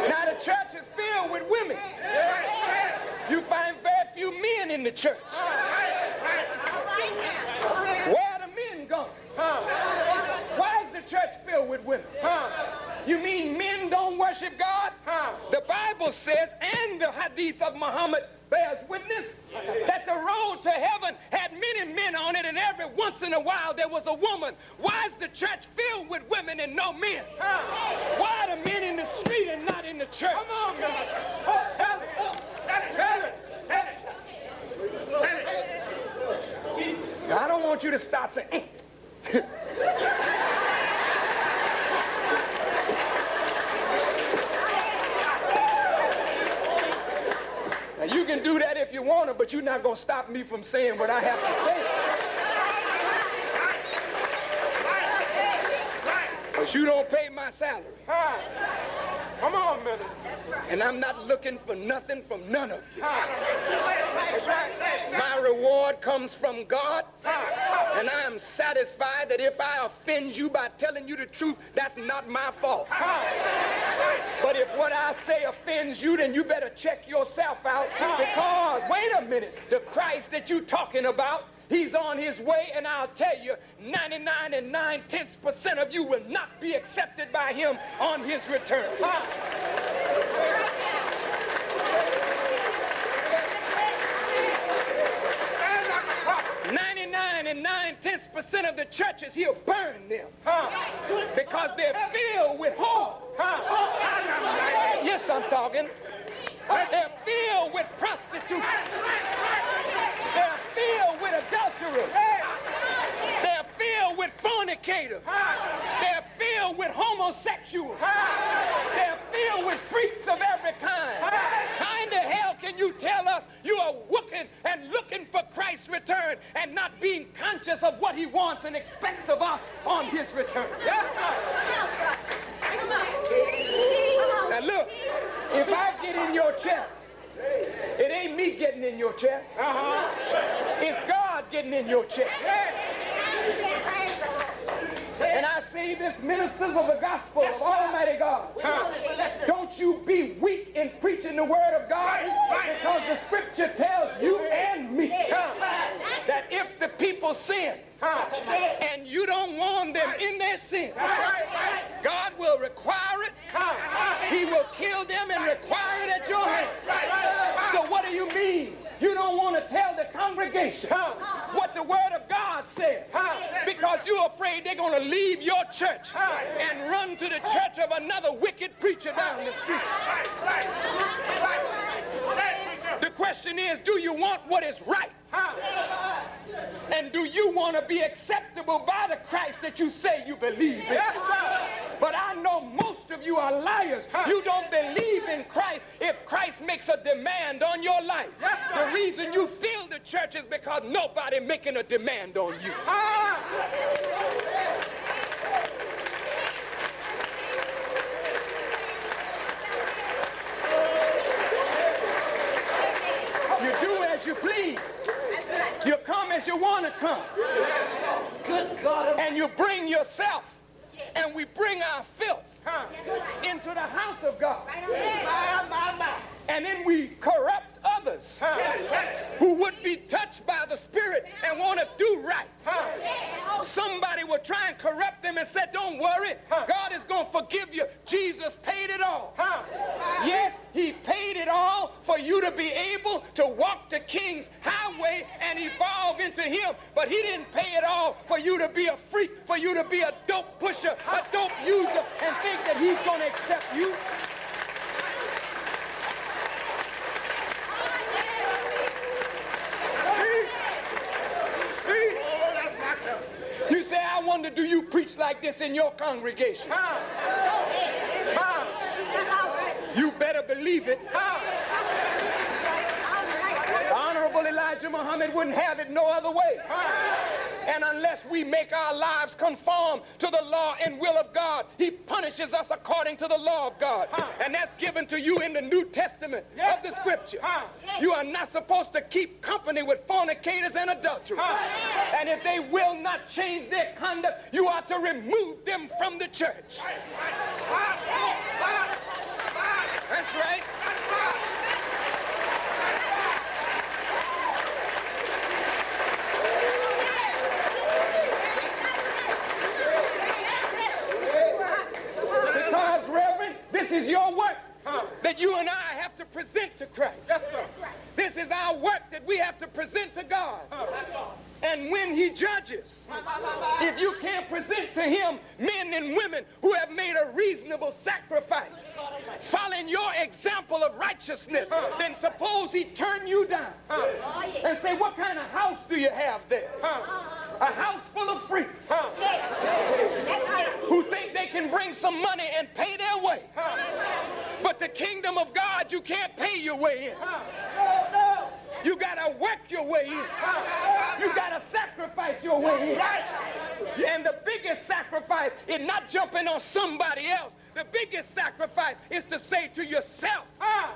Now the church is filled with women. You find few men in the church. Where are the men gone? Why is the church filled with women? You mean men don't worship God? The Bible says, and the hadith of Muhammad bears witness, that the road to heaven had many men on it, and every once in a while there was a woman. Why is the church filled with women and no men? Why are the men in the street and not in the church? Come on, man. Oh, tell it. Oh, tell it. Tell it. Now, I don't want you to start saying, eh. Now, you can do that if you want to, but you're not going to stop me from saying what I have to say. But you don't pay my salary. Come on, minister. And I'm not looking for nothing from none of you. My reward comes from God. And I'm satisfied that if I offend you by telling you the truth, that's not my fault. But if what I say offends you, then you better check yourself out. Because, wait a minute, the Christ that you're talking about, he's on his way, and I'll tell you, ninety-nine and nine tenths percent of you will not be accepted by him on his return. Huh? ninety-nine and nine tenths percent of the churches, he'll burn them. Huh? Because they're filled with whore. Huh? Yes, I'm talking. They're filled with prostitutes. They're filled with adulterers. They're filled with fornicators. They're filled with homosexuals. They're filled with freaks of every kind. How in the hell can you tell us you are looking and looking for Christ's return and not being conscious of what he wants and expects of us on his return? Yes, sir. Come on. Now look, if I get in your chest, it ain't me getting in your chest. Uh-huh. It's God getting in your chest. And I say this, ministers of the gospel of Almighty God, don't you be weak in preaching the word of God, because the scripture tells you and me that if the people sin and you don't warn them in their sin, God will require it. He will kill them and require it at your hand. So what do you mean? You don't want to tell the congregation what the word of God says, because you're afraid they're going to leave your church and run to the church of another wicked preacher down the street. The question is, do you want what is right? And do you want to be acceptable by the Christ that you say you believe in? Yes, sir. But I know most of you are liars. Huh. You don't believe in Christ if Christ makes a demand on your life. Yes, sir. The reason you fill the church is because nobody making a demand on you. Huh. You please. You come as you want to come. Good God. And you bring yourself, and we bring our filth huh, into the house of God. And then we corrupt others huh, who would be touched by the Spirit and want to do right. Huh. Somebody will try and corrupt them and say, don't worry, God is going to forgive you. Jesus paid it all. Huh. Yes, he paid it all for you to be able to walk the King's highway and evolve into him. But he didn't pay it all for you to be a freak, for you to be a dope pusher, a dope user, and think that he's going to accept you. You say, I wonder, do you preach like this in your congregation? Huh? Huh? You better believe it. Huh? Honorable Elijah Muhammad wouldn't have it no other way. Huh? And unless we make our lives conform to the law and will of God, he punishes us according to the law of God. Huh? And that's given to you in the New Testament yes, of the Scripture. Huh? You are not supposed to keep company with fornicators and adulterers. Huh? And if they will not change their conduct, you are to remove them from the church. Right, right. Right, right, right. That's right. That's right. This is your work huh. that you and I have to present to Christ. Yes, sir. This is our work that we have to present to God. Huh. And when he judges, if you can't present to him men and women who have made a reasonable sacrifice, following your example of righteousness, huh. then suppose he turn you down huh. and say, what kind of house do you have there? Huh. A house full of freaks huh. who think they can bring some money and pay their way. Huh. But the kingdom of God, you can't pay your way in. Huh. You got to work your way in. Huh. You got to sacrifice your way in. Right. And the biggest sacrifice is not jumping on somebody else. The biggest sacrifice is to say to yourself huh.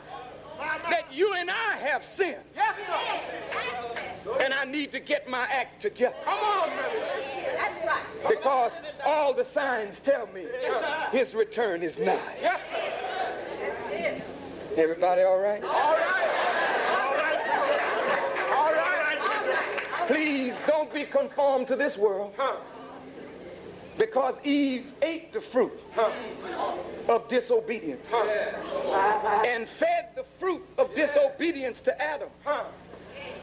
that you and I have sinned. Yes, sir. And I need to get my act together. Come on, that's right. Because all the signs tell me yes, his return is nigh. Yes, sir. Everybody all right? All right. All right. All right. All right. Please don't be conformed to this world. Huh. Because Eve ate the fruit huh. of disobedience huh. and fed the fruit of yeah. disobedience to Adam. Huh.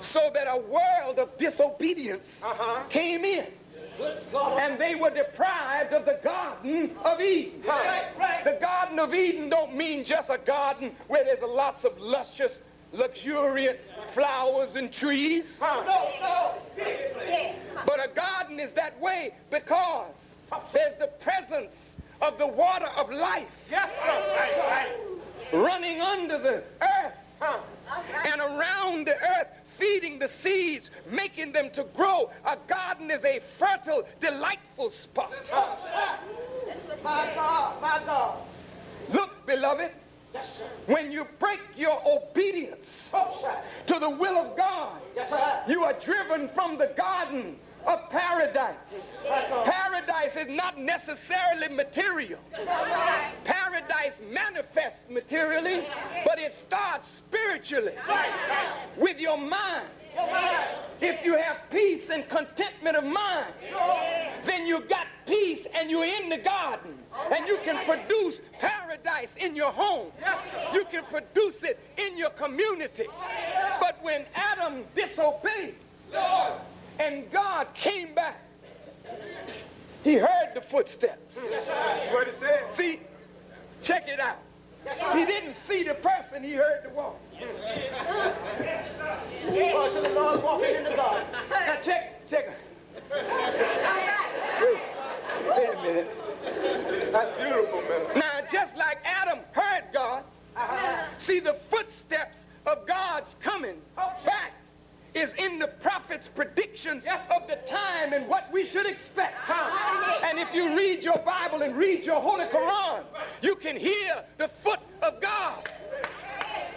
So that a world of disobedience uh-huh. came in. And they were deprived of the Garden of Eden. Huh. Right, right. The Garden of Eden don't mean just a garden where there's lots of luscious, luxuriant flowers and trees. Huh. No, no. But a garden is that way because there's the presence of the water of life. Yes, sir. Right, right. Running under the earth huh. and around the earth, feeding the seeds, making them to grow. A garden is a fertile, delightful spot. My God, my God. Look, beloved, yes, when you break your obedience oh, to the will of God, yes, you are driven from the garden of paradise. Yes. Paradise is not necessarily material. Yes. Paradise manifests materially, yes. but it starts spiritually yes. with your mind. Yes. If you have peace and contentment of mind, yes. then you got peace and you're in the garden. And you can produce paradise in your home. You can produce it in your community. But when Adam disobeyed, Lord. And God came back. He heard the footsteps. That's what it said. See, check it out. He didn't see the person, he heard the walk. Walking in the garden. Now check, check. Wait a minute. That's beautiful, Minister. Now, just like Adam heard God, uh-huh. see, the footsteps of God's coming back is in the prophet's predictions yes. of the time and what we should expect. Huh? And if you read your Bible and read your Holy Quran, you can hear the foot of God.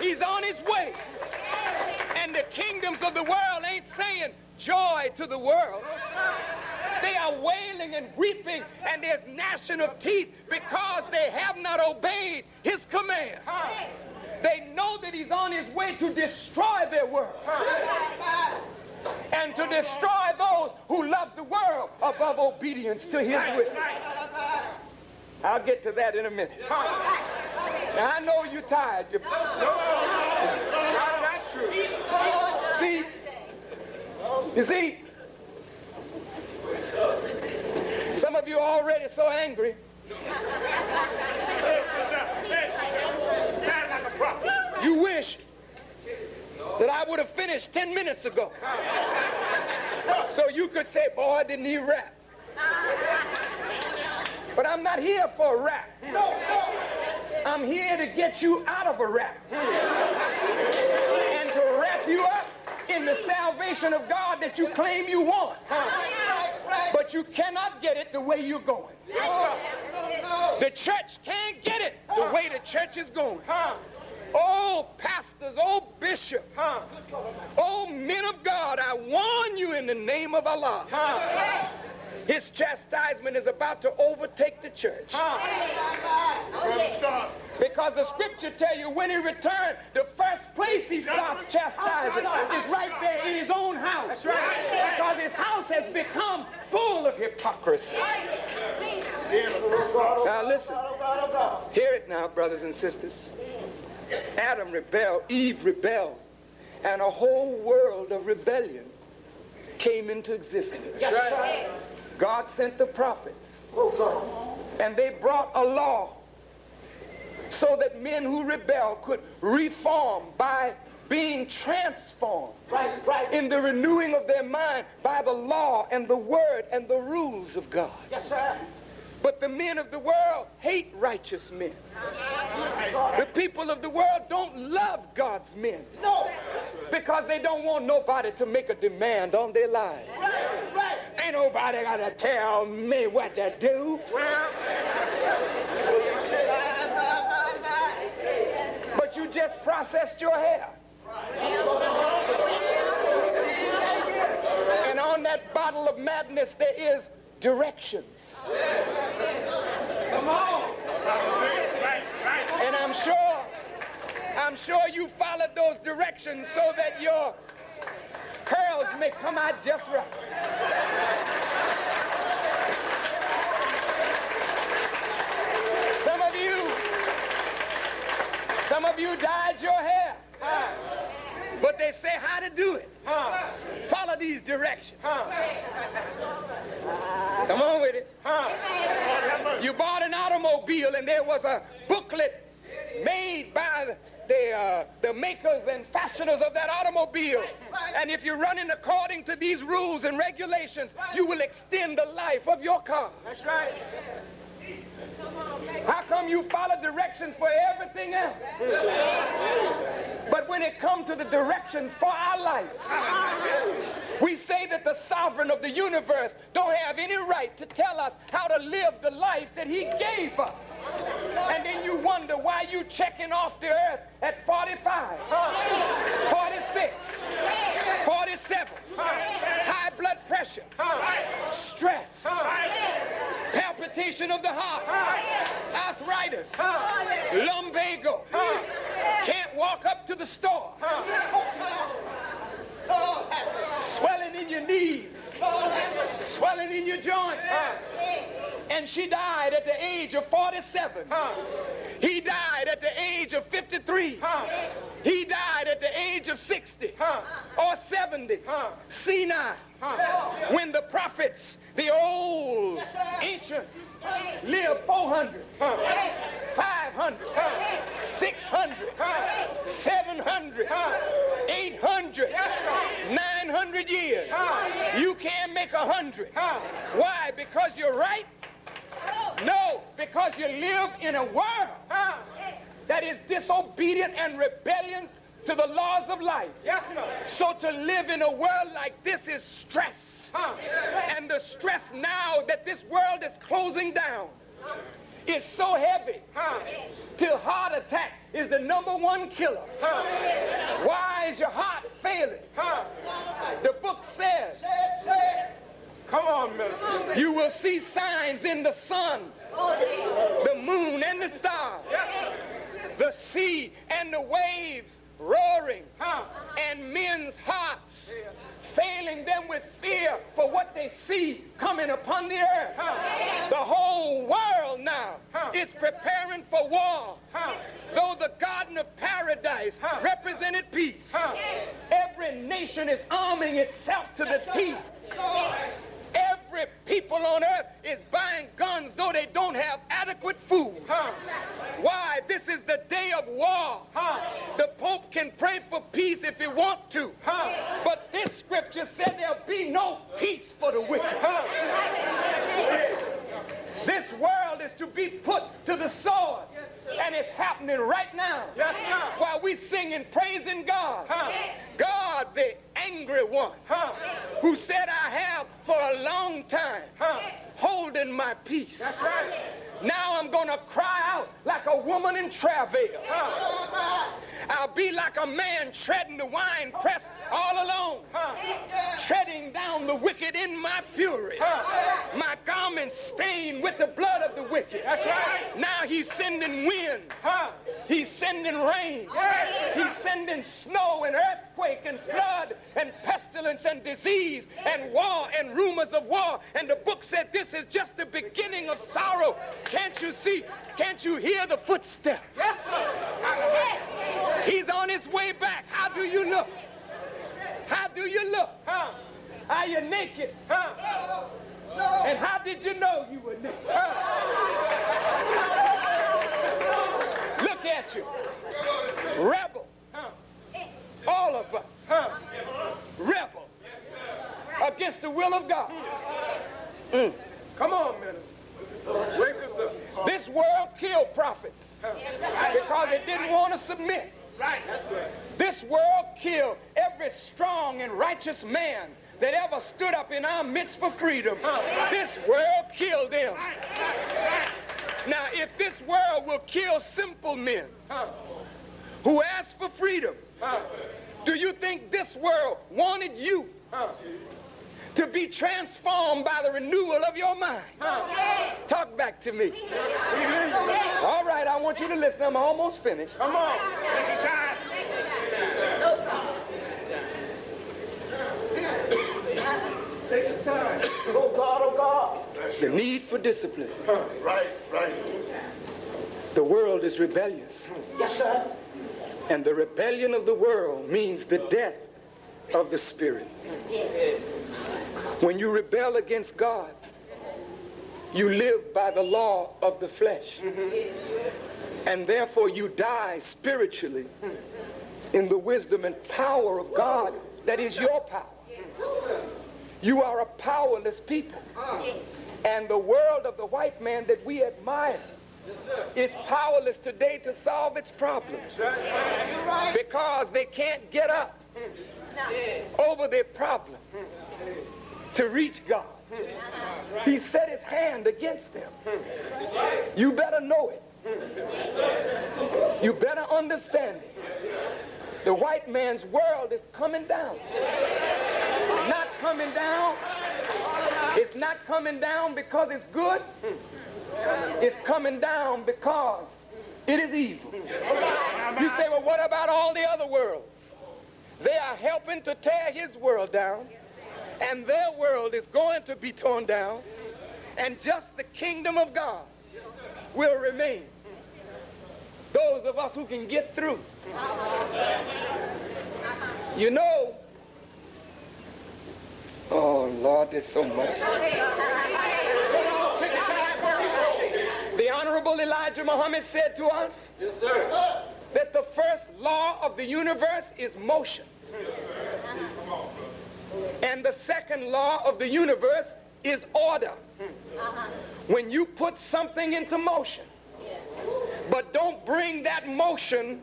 He's on his way. And the kingdoms of the world ain't saying joy to the world. They are wailing and weeping, and there's gnashing of teeth because they have not obeyed his command. Huh? They know that he's on his way to destroy their world and to destroy those who love the world above obedience to his will. I'll get to that in a minute. Now, I know you're tired. You're... No, that's not true. See? You see? Some of you are already so angry. You wish that I would have finished ten minutes ago so you could say, boy, didn't he rap? But I'm not here for a rap. I'm here to get you out of a rap and to wrap you up in the salvation of God that you claim you want. But you cannot get it the way you're going. The church can't get it the way the church is going. Oh, pastors, oh, bishop, huh? Oh, men of God, I warn you in the name of Allah. Huh? His chastisement is about to overtake the church. Huh? Because the scripture tell you when he returned, the first place he starts chastising is right there in his own house. Because his house has become full of hypocrisy. Now listen, hear it now, brothers and sisters. Adam rebelled, Eve rebelled, and a whole world of rebellion came into existence. That's right. God sent the prophets, oh God. And they brought a law so that men who rebelled could reform by being transformed right, right. in the renewing of their mind by the law and the word and the rules of God. Yes, sir. But the men of the world hate righteous men. The people of the world don't love God's men. No. Because they don't want nobody to make a demand on their lives. Right, right. Ain't nobody got to tell me what to do. Well. But you just processed your hair. Right. And on that bottle of madness there is directions. Come on. And I'm sure, I'm sure you followed those directions so that your curls may come out just right. Some of you, some of you dyed your hair. But they say how to do it. Huh. Follow these directions. Huh. Come on with it. Huh. You bought an automobile and there was a booklet made by the, uh, the makers and fashioners of that automobile. And if you're running according to these rules and regulations, you will extend the life of your car. That's right. How come you follow directions for everything else? But when it comes to the directions for our life, we say that the sovereign of the universe don't have any right to tell us how to live the life that he gave us. And then you wonder why you checking off the earth at forty-five, forty-six, forty-seven, high blood pressure, stress, palpitation of the heart, arthritis, lumbago, can't walk up to the store, swelling in your knees, swelling in your joints. And she died at the age of forty-seven. He died at the age of fifty-three. He died at the age of sixty or seventy, senile. When the prophets, the old ancients, lived four hundred, five hundred, six hundred, seven hundred, eight hundred, nine hundred years. You can't make a hundred. Why? Because you're right? No, because because you live in a world that is disobedient and rebellious to the laws of life. Yes, Lord. So to live in a world like this is stress. Huh. And the stress now that this world is closing down is so heavy huh. till heart attack is the number one killer. Huh. Why is your heart failing? Huh. The book says, come on, minister. You will see signs in the sun, the moon and the stars, the sea and the waves roaring, huh. and men's hearts failing them with fear for what they see coming upon the earth. Huh. The whole world now huh. is preparing for war. Huh. Though the Garden of Paradise huh. represented peace, huh. every nation is arming itself to the teeth. Every people on earth is buying guns though they don't have adequate food. Huh. Why? This is the day of war. Huh. The Pope can pray for peace if he wants to. Huh. But this scripture said there'll be no peace for the wicked. Huh. This world is to be put to the sword. Yes, and it's happening right now. Yes, sir. While we sing and praising God. Huh. God, the angry one, huh. who said, I have for a long time huh. holding my peace. That's right. Now I'm going to cry out like a woman in travail. Huh. I'll be like a man treading the wine press all alone, huh. treading down the wicked in my fury. Huh. My garments stained with the blood of the wicked. That's right. Now he's sending wind. Huh. He's sending rain. Yeah. He's sending snow and earthquake and flood and pestilence and disease and war and rumors of war. And the book said this is just the beginning of sorrow. Can't you see? Can't you hear the footsteps? Yes, sir. He's on his way back. How do you look? How do you look? Huh? Are you naked? Huh? No. And how did you know you were naked? Huh? Look at you. Rebel. Huh? All of us. Huh? Rebel. Yes, against the will of God. Mm. Come on, minister. Wake us up. This world killed prophets because it didn't want to submit. Right. That's right. This world killed every strong and righteous man that ever stood up in our midst for freedom. Huh. This world killed them. Right. Right. Now, if this world will kill simple men huh. who ask for freedom, huh. do you think this world wanted you huh. to be transformed by the renewal of your mind? Huh. Talk back to me. All right, I want you to listen. I'm almost finished. Come on. Take your time. Take your time. Oh God, oh God. The need for discipline. Huh. Right, right. The world is rebellious. Yes, sir. And the rebellion of the world means the death of the spirit. Yes. When you rebel against God, you live by the law of the flesh. Mm-hmm. And therefore you die spiritually in the wisdom and power of God that is your power. You are a powerless people. And the world of the white man that we admire is powerless today to solve its problems because they can't get up over their problem to reach God. He set his hand against them. You better know it. You better understand it. The white man's world is coming down. Not coming down. It's not coming down because it's good. It's coming down because it is evil. You say, well, what about all the other worlds? They are helping to tear his world down. And their world is going to be torn down, and just the kingdom of God will remain. Those of us who can get through. You know, oh Lord, there's so much. The Honorable Elijah Muhammad said to us yes, sir. that the first law of the universe is motion. And the second law of the universe is order. Uh-huh. When you put something into motion, yeah. but don't bring that motion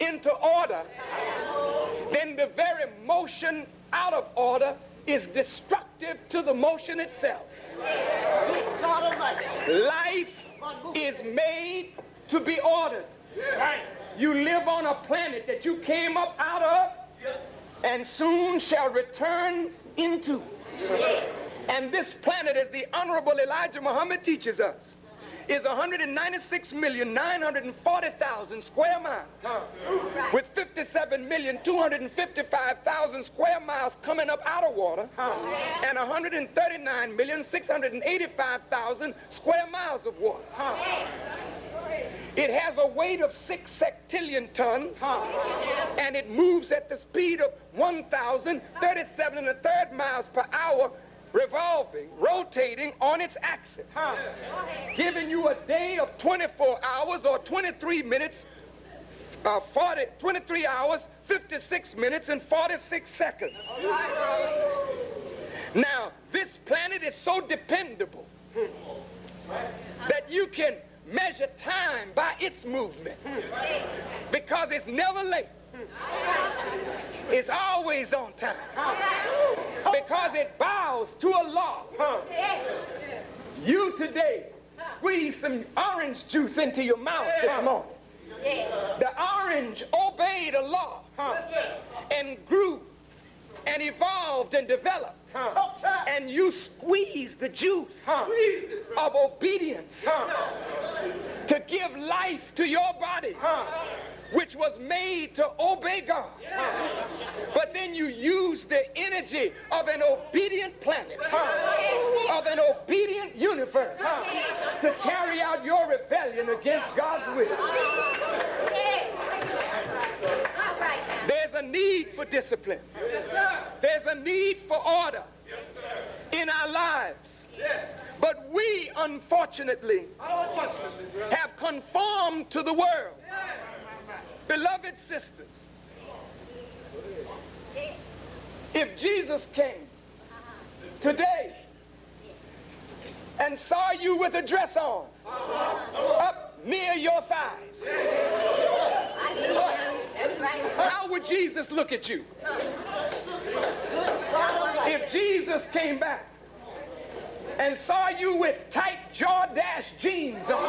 into order, yeah. then the very motion out of order is destructive to the motion itself. Yeah. Life is made to be ordered. Yeah. Right. You live on a planet that you came up out of yeah. and soon shall return into. Yeah. And this planet, as the Honorable Elijah Muhammad teaches us, is one hundred ninety-six million nine hundred forty thousand square miles, huh. with fifty-seven million two hundred fifty-five thousand square miles coming up out of water, huh. and one hundred thirty-nine million six hundred eighty-five thousand square miles of water. Huh. It has a weight of six sextillion tons, huh. and it moves at the speed of one thousand thirty-seven and a third miles per hour, revolving, rotating on its axis, huh. yeah. giving you a day of twenty-four hours or twenty-three minutes, uh, forty, twenty-three hours, fifty-six minutes and forty-six seconds. Right. Now, this planet is so dependable that you can measure time by its movement because it's never late. It's always on time because it bows to Allah. You today squeeze some orange juice into your mouth this morning. The orange obeyed Allah and grew and evolved and developed. And you squeeze the juice of obedience to give life to your body, which was made to obey God. Yeah. But then you use the energy of an obedient planet, huh. of an obedient universe, huh. to carry out your rebellion against God's will. There's a need for discipline. There's a need for order in our lives. But we, unfortunately, have conformed to the world. Beloved sisters, if Jesus came today and saw you with a dress on up near your thighs, how would Jesus look at you? If Jesus came back and saw you with tight Jordache jeans on,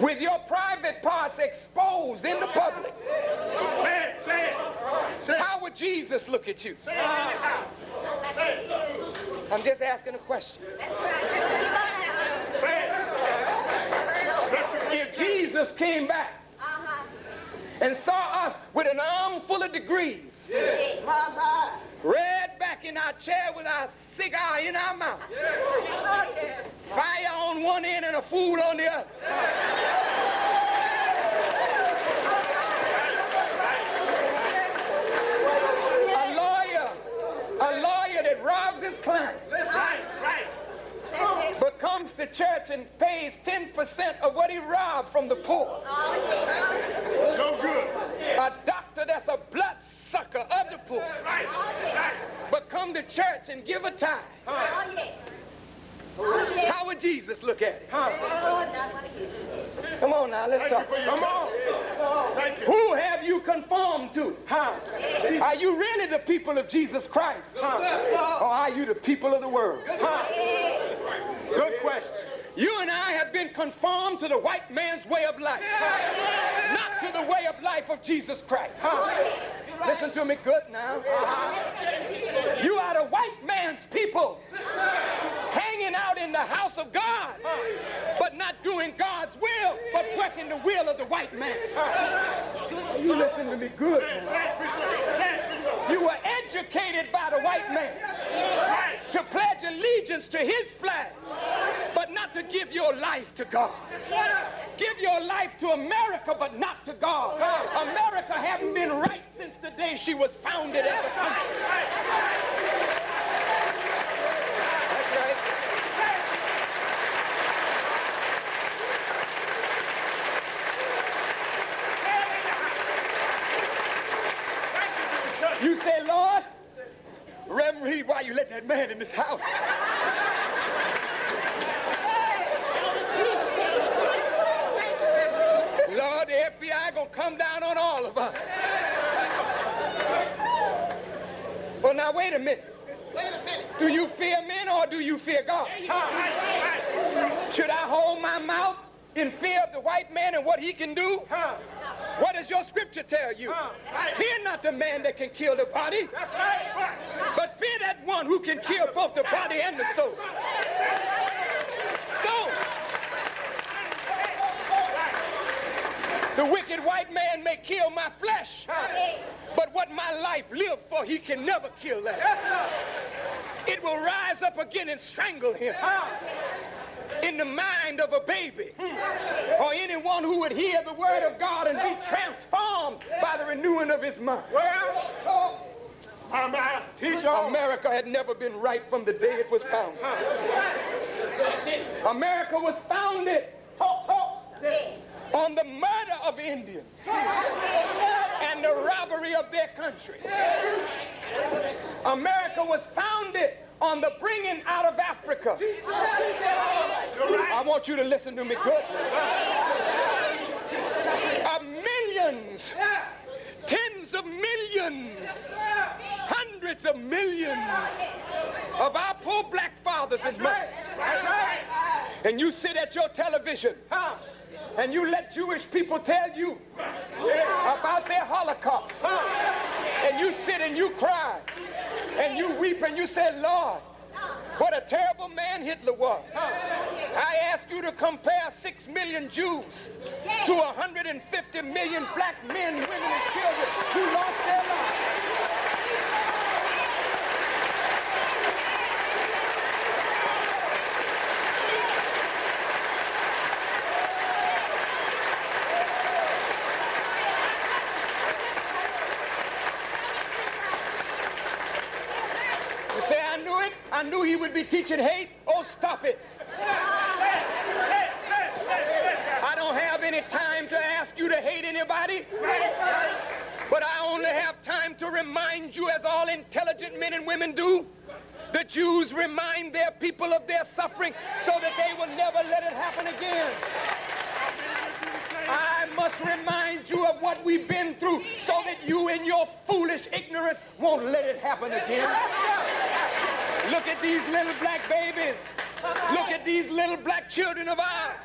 with your private parts exposed in the public, say it, say it, say it. How would Jesus look at you? Say it, say it. I'm just asking a question. If Jesus came back and saw us with an arm full of degrees, yeah. red back in our chair with our cigar in our mouth, yeah. fire on one end and a fool on the other. Yeah. A lawyer, a lawyer that robs his client, right, right. but comes to church and pays ten percent of what he robbed from the poor. No good. A doctor that's a blood sucker of the poor, right, right. but come to church and give a tithe. Huh. How would Jesus look at it? Huh. Come on now, let's talk. Come on. Who have you conformed to? Huh. Are you really the people of Jesus Christ? Huh. Or are you the people of the world? Huh. Good question. You and I have been conformed to the white man's way of life, huh. not to the way of life of Jesus Christ. Huh. Listen to me good now. Uh-huh. You are the white man's people, hanging out in the house of God, but not doing God's will, but working the will of the white man. Uh-huh. You listen to me good now. You were educated by the white man to pledge allegiance to his flag, but not to give your life to God. Give your life to America, but not to God. America hasn't been right since the day she was founded as a country. That's right. You say, Lord, Reverend that man in this house. Lord, the F B I gonna come down on all of us. Well, now, wait a minute. Wait a minute. Do you fear men or do you fear God? You go. Should I hold my mouth in fear of the white man and what he can do? Huh. What does your scripture tell you? Huh. Fear not the man that can kill the body, that's right. But fear that one who can kill both the body and the soul. So, the wicked white man may kill my flesh, huh. But what my life lived for, he can never kill that. Yes, it will rise up again and strangle him. Huh. In the mind of a baby, hmm. or anyone who would hear the word of God and be transformed by the renewing of his mind. Well, America, teach all. America had never been right from the day it was founded. Huh. America was founded on the murder of Indians and the robbery of their country. America was founded on the bringing out of Africa. I want you to listen to me good. Of millions, tens of millions, hundreds of millions of our poor black fathers and mothers. And you sit at your television, huh? And you let Jewish people tell you about their Holocaust. Huh? And you sit and you cry. And you weep and you say, Lord, what a terrible man Hitler was. Huh? I ask you to compare six million Jews to one hundred fifty million black men, women, and children who lost their lives. I knew he would be teaching hate. Oh, stop it. I don't have any time to ask you to hate anybody. But I only have time to remind you, as all intelligent men and women do, the Jews remind their people of their suffering so that they will never let it happen again. I must remind you of what we've been through so that you in your foolish ignorance won't let it happen again. Look at these little black babies. Look at these little black children of ours.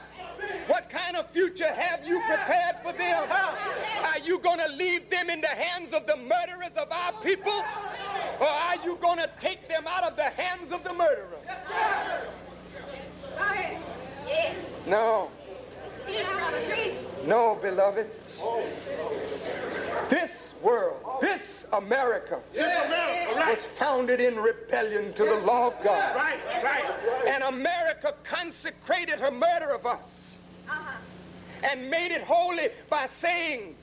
What kind of future have you prepared for them? Are you going to leave them in the hands of the murderers of our people? Or are you going to take them out of the hands of the murderer? No. No, beloved. This world, this America, yeah, America right. was founded in rebellion to yeah. the law of God. Right, right. And America consecrated her murder of us uh-huh. and made it holy by saying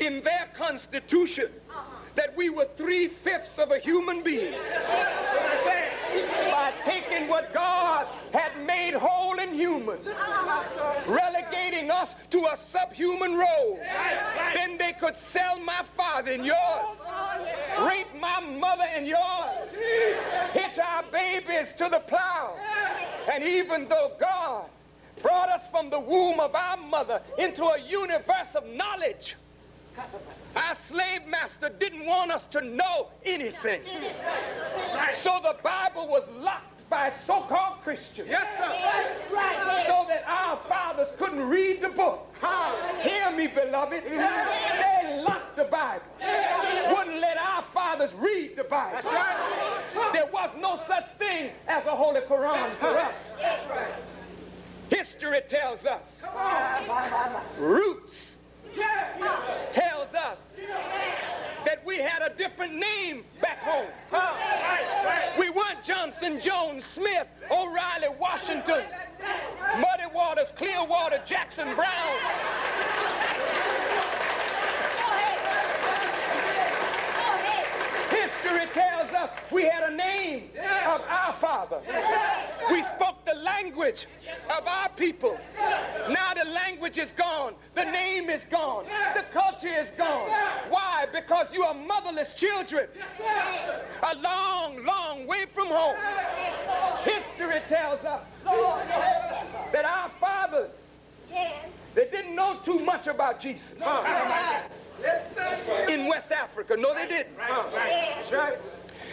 in their constitution uh-huh. that we were three-fifths of a human being. By taking what God had made whole and human, relegating us to a subhuman role. Then they could sell my father and yours, rape my mother and yours, hitch our babies to the plow. And even though God brought us from the womb of our mother into a universe of knowledge, our slave master didn't want us to know anything. So the Bible was locked by so-called Christians. Yes, sir. So that our fathers couldn't read the book. Hear me, beloved. They locked the Bible. Wouldn't let our fathers read the Bible. There was no such thing as a Holy Quran for us. History tells us. Roots. Tells us that we had a different name back home. We weren't Johnson, Jones, Smith, O'Reilly, Washington, Muddy Waters, Clearwater, Jackson, Brown. History tells us we had a name of our father. We spoke the language language of our people. Now the language is gone. The name is gone. The culture is gone. Why? Because you are motherless children. A long, long way from home. History tells us that our fathers, they didn't know too much about Jesus. In West Africa. No, they didn't.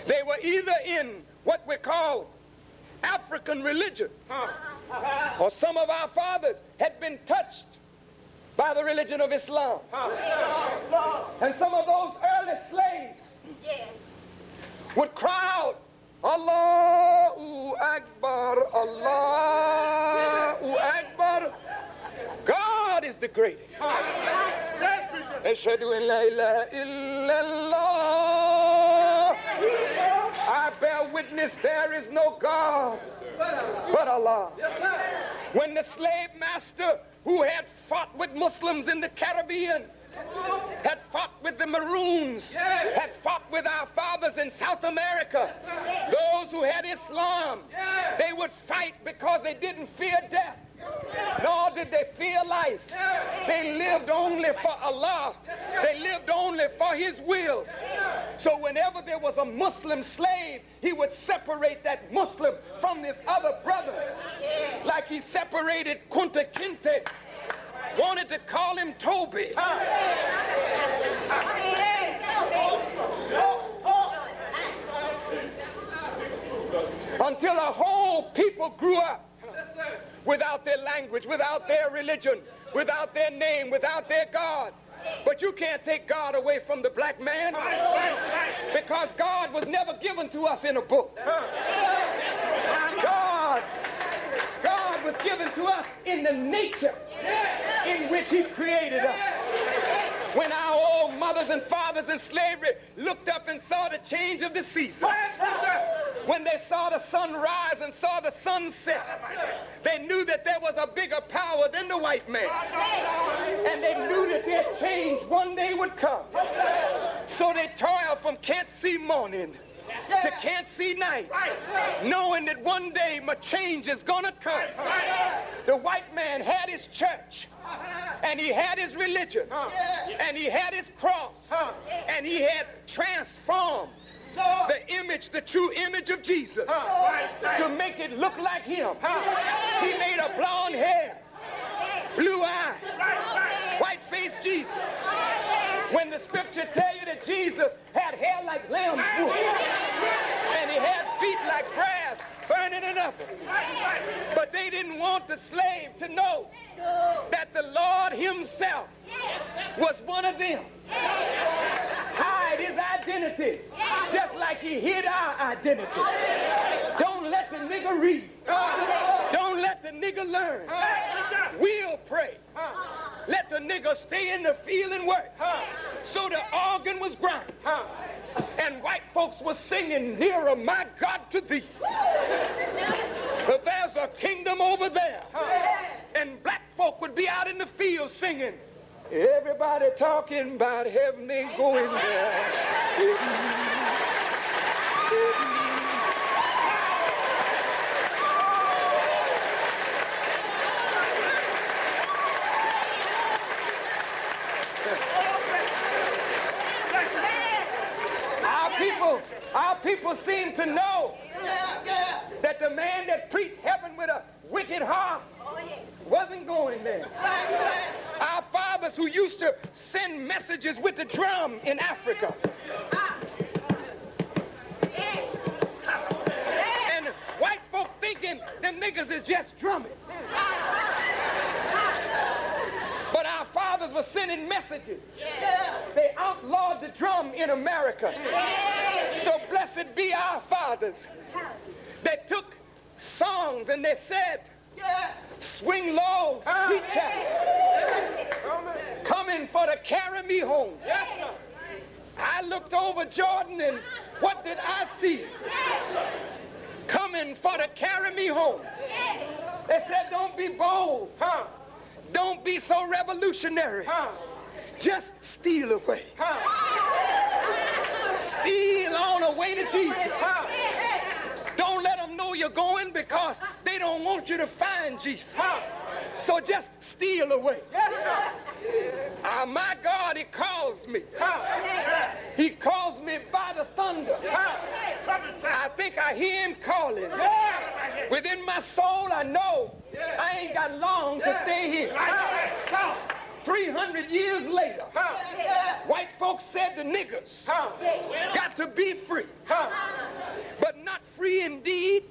They were either in what we call African religion, or some of our fathers had been touched by the religion of Islam. And some of those early slaves would cry out, Allahu Akbar, Allahu Akbar, God is the greatest. Ashhadu an la ilaha illallah. I bear witness there is no God but Allah. When the slave master who had fought with Muslims in the Caribbean, had fought with the Maroons, had fought with our fathers in South America, those who had Islam, they would fight because they didn't fear death. Nor did they fear life. They lived only for Allah. They lived only for His will. So whenever there was a Muslim slave, He would separate that Muslim from his other brother. Like He separated Kunta Kinte, wanted to call him Toby. Until a whole people grew up without their language, without their religion, without their name, without their God. But you can't take God away from the black man, because God was never given to us in a book. God, God was given to us in the nature in which He created us. When our old mothers and fathers in slavery looked up and saw the change of the seasons, when they saw the sun rise and saw the sun set, they knew that there was a bigger power than the white man. And they knew that their change one day would come. So they toiled from can't see morning to can't see night, knowing that one day my change is gonna come. The white man had his church, and he had his religion, and he had his cross, and he had transformed the image, the true image of Jesus, to make it look like Him. He made a blonde hair, blue eye, white-faced Jesus. When the scripture tell you that Jesus had hair like lamb wool, and He had feet like brass burning in oven. But they didn't want the slave to know that the Lord Himself was one of them. Hide His identity, just like He hid our identity. Don't let the nigga read. Don't let the nigga learn. We'll pray. Let the nigga stay in the field and work. So the organ was grinding, and white folks were singing, nearer, my God, to Thee. But there's a kingdom over there. And black folk would be out in the field singing, everybody talking about heaven ain't going there. Our people, our people seem to know that the man that preached heaven with a wicked heart wasn't going there. Our fathers who used to send messages with the drum in Africa, and white folk thinking them niggas is just drumming. But our fathers were sending messages. They outlawed the drum in America. So blessed be our fathers that took songs and they said, swing low, sweet child, coming for to carry me home. Yes, sir. I looked over Jordan and what did I see? Coming for to carry me home. They said, don't be bold. Huh. Don't be so revolutionary. Huh. Just steal away. Huh. Steal on away to Jesus. Huh. Don't let them know know you're going because they don't want you to find Jesus. So just steal away. Ah, uh, my God, he calls me. He calls me by the thunder. I think I hear him calling. Within my soul, I know I ain't got long to stay here. three hundred years later, white folks said the niggers got to be free, but not free indeed,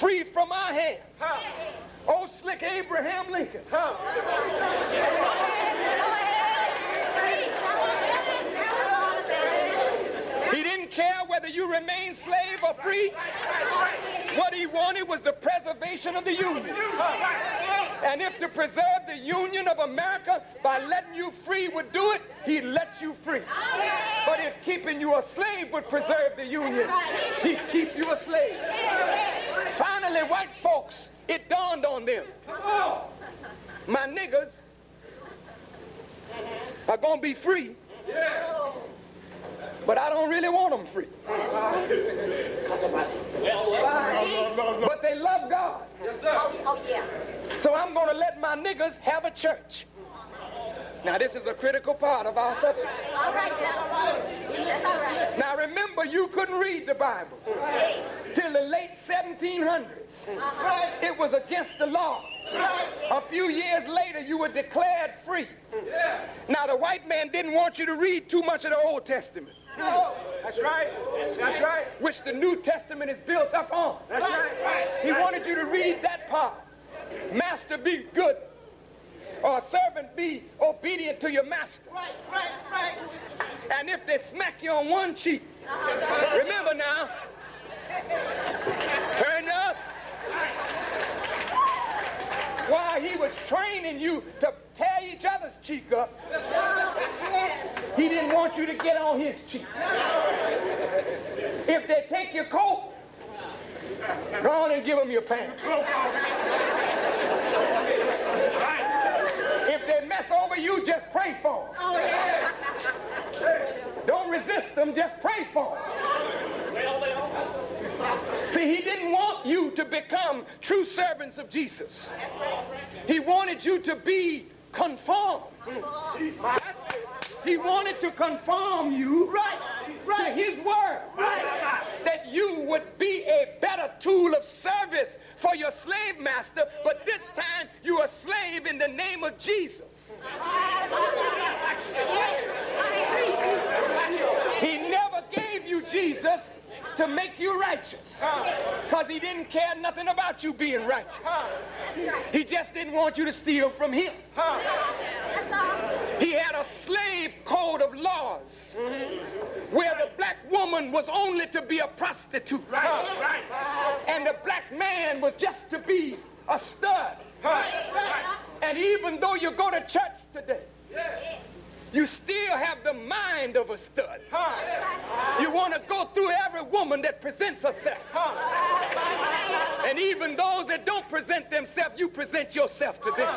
free from our hand. Old slick Abraham Lincoln. He didn't care whether you remained slave or free. What he wanted was the preservation of the Union. And if to preserve the Union of America by letting you free would do it, he'd let you free. But if keeping you a slave would preserve the Union, he'd keep you a slave. Finally, white folks, it dawned on them. Oh, my niggers are going to be free. But I don't really want them free. But they love God. Yes, sir. Oh, yeah. So I'm going to let my niggers have a church. Now, this is a critical part of our subject. All right, that's all right. Now, remember, you couldn't read the Bible till the late seventeen hundreds. It was against the law. A few years later, you were declared free. Now, the white man didn't want you to read too much of the Old Testament. No. That's right. That's right. Which the New Testament is built up on. That's right. He wanted you to read that part. Master, be good. Or a servant, be obedient to your master. Right, right, right. And if they smack you on one cheek, uh-huh. remember now, turn up. While he was training you to tear each other's cheek up, he didn't want you to get on his cheek. If they take your coat, go on and give them your pants. Over you, just pray for them. Oh, yeah. Don't resist them, just pray for them. Well, well. See, he didn't want you to become true servants of Jesus. He wanted you to be conformed. That's it. He wanted to conform you right, right. to his word. Right. That you would be a better tool of service for your slave master, but this time you're a slave in the name of Jesus. He never gave you Jesus to make you righteous, because he didn't care nothing about you being righteous. He just didn't want you to steal from him. He had a slave code of laws where the black woman was only to be a prostitute and the black man was just to be a stud. And even though you go to church today, you still have the mind of a stud. You want to go through every woman that presents herself. And even those that don't present themselves, you present yourself to them.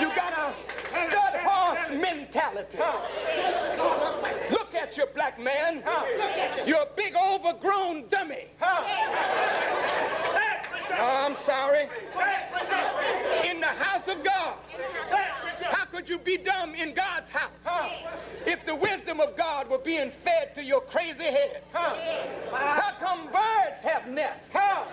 You got a stud horse mentality. Look at you, black man. You're a big overgrown dummy. No, I'm sorry. In the house of God. How could you be dumb in God's house? If the wisdom of God were being fed to your crazy head. How come birds have nests? How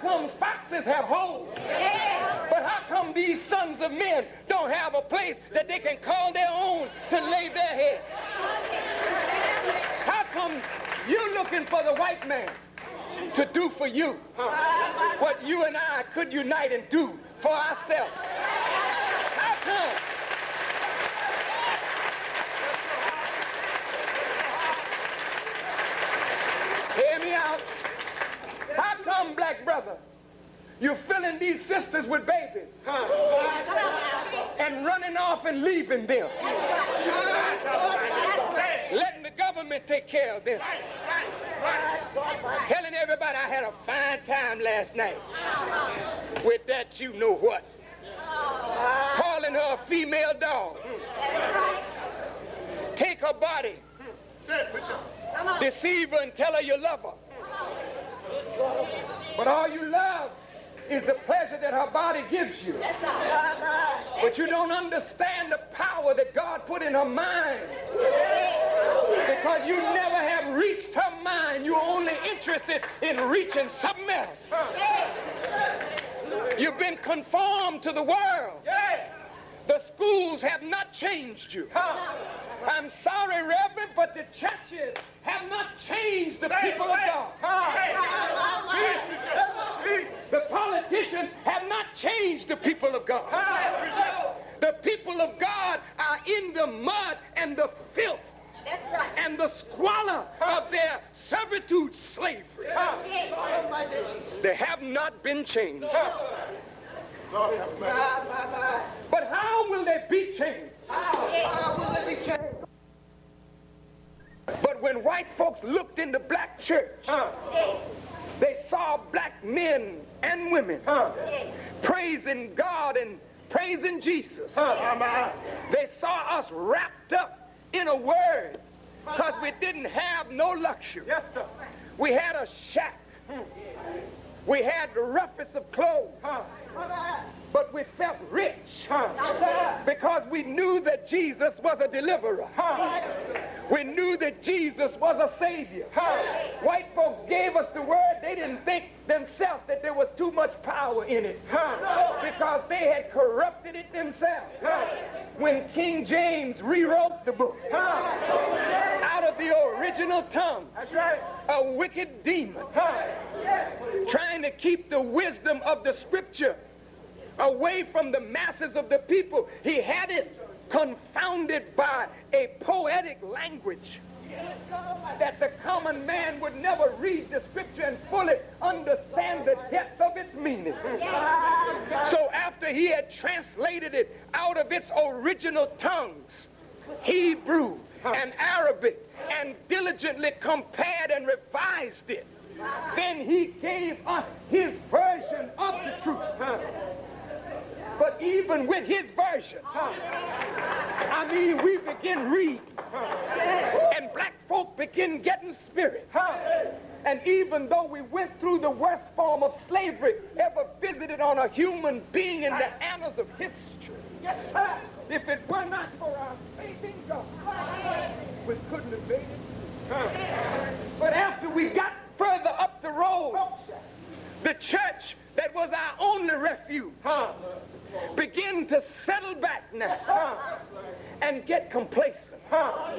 come foxes have holes? But how come these sons of men don't have a place that they can call their own to lay their head? How come you're looking for the white man to do for you what you and I could unite and do for ourselves? How come? Hear me out. How come, black brother, you're filling these sisters with babies and running off and leaving them? Letting the government take care of them. Telling everybody I had a fine time last night. With that, you know what? Calling her a female dog. Take her body deceive her and tell her you love her. But all you love is the pleasure that her body gives you. That's all right. But you don't understand the power that God put in her mind. Because you never have reached her mind. You're only interested in reaching something else. You've been conformed to the world. The schools have not changed you. I'm sorry, Reverend, but the churches have not changed the people of God. The politicians have not changed the people of God. The people of God are in the mud and the filth. That's right. And the squalor of their servitude, slavery. They have not been changed. But how will they be changed? How will they be changed? But when white folks looked in the black church, they saw black men and women praising God and praising Jesus. They saw us wrapped up in a word because we didn't have no luxury. Yes, sir. We had a shack. We had the roughest of clothes, huh. But we felt rich, huh, because we knew that Jesus was a deliverer. Huh. We knew that Jesus was a savior. Huh. White folks gave us the word. They didn't think themselves that there was too much power in it, huh, because they had corrupted it themselves. Huh. When King James rewrote the book, huh, out of the original tongue, that's right, a wicked demon, huh, trying to keep the wisdom of the scripture away from the masses of the people, he had it confounded by a poetic language that the common man would never read the scripture and fully understand the depth of its meaning. So after he had translated it out of its original tongues, Hebrew and Arabic, and diligently compared and revised it, then he gave us his version of the truth. Huh? But even with his version, huh, I mean, we begin reading, huh, and black folk begin getting spirit. Huh? And even though we went through the worst form of slavery ever visited on a human being in the annals of history, if it were not for our faith in God, we couldn't have made it. Huh? But after we got further up the road, the church that was our only refuge, huh, begin to settle back now, huh, and get complacent. Huh?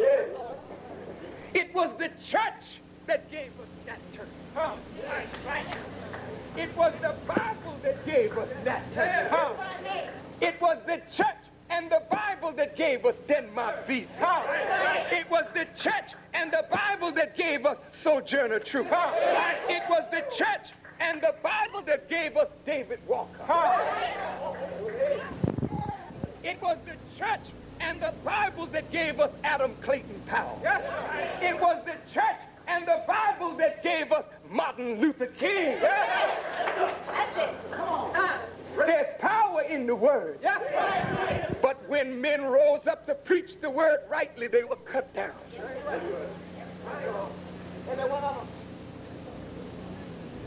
It was the church that gave us that turn. Huh? It was the Bible that gave us that turn. Huh? It was the church and the Bible that gave us Denmark Beast. Huh? It was the church and the Bible that gave us Sojourner Truth. Huh? It was the church and the Bible that gave us David Walker. Huh? It was the church and the Bible that gave us Adam Clayton Powell. Yes. It was the church and the Bible that gave us Martin Luther King. Yes. That's it. Come on. Uh, There's power in the word. Yes, sir. But when men rose up to preach the word rightly, they were cut down.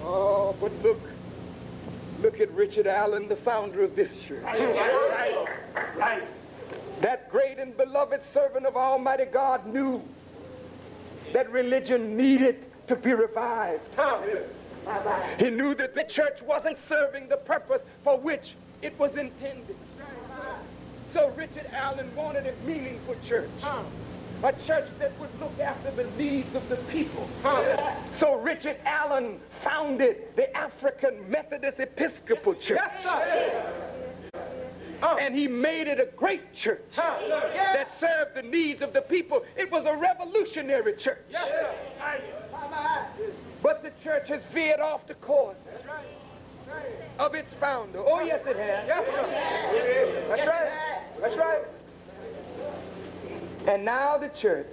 Oh, but look. Look at Richard Allen, the founder of this church. Right, right, right, right. That great and beloved servant of Almighty God knew that religion needed to be revived. He knew that the church wasn't serving the purpose for which it was intended. So Richard Allen wanted a meaningful church, a church that would look after the needs of the people. So Richard Allen founded the African Methodist Episcopal Church. And he made it a great church that served the needs of the people. It was a revolutionary church. But the church has veered off the course of its founder. Oh, yes, it has. That's right. That's right. And now the church,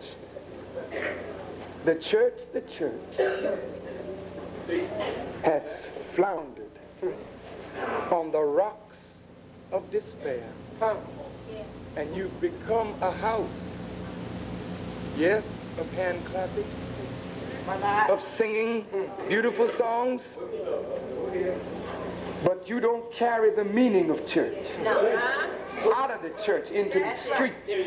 the church, the church has floundered on the rocks of despair. And you've become a house, yes, of hand clapping, of singing beautiful songs, but you don't carry the meaning of church out of the church into the street.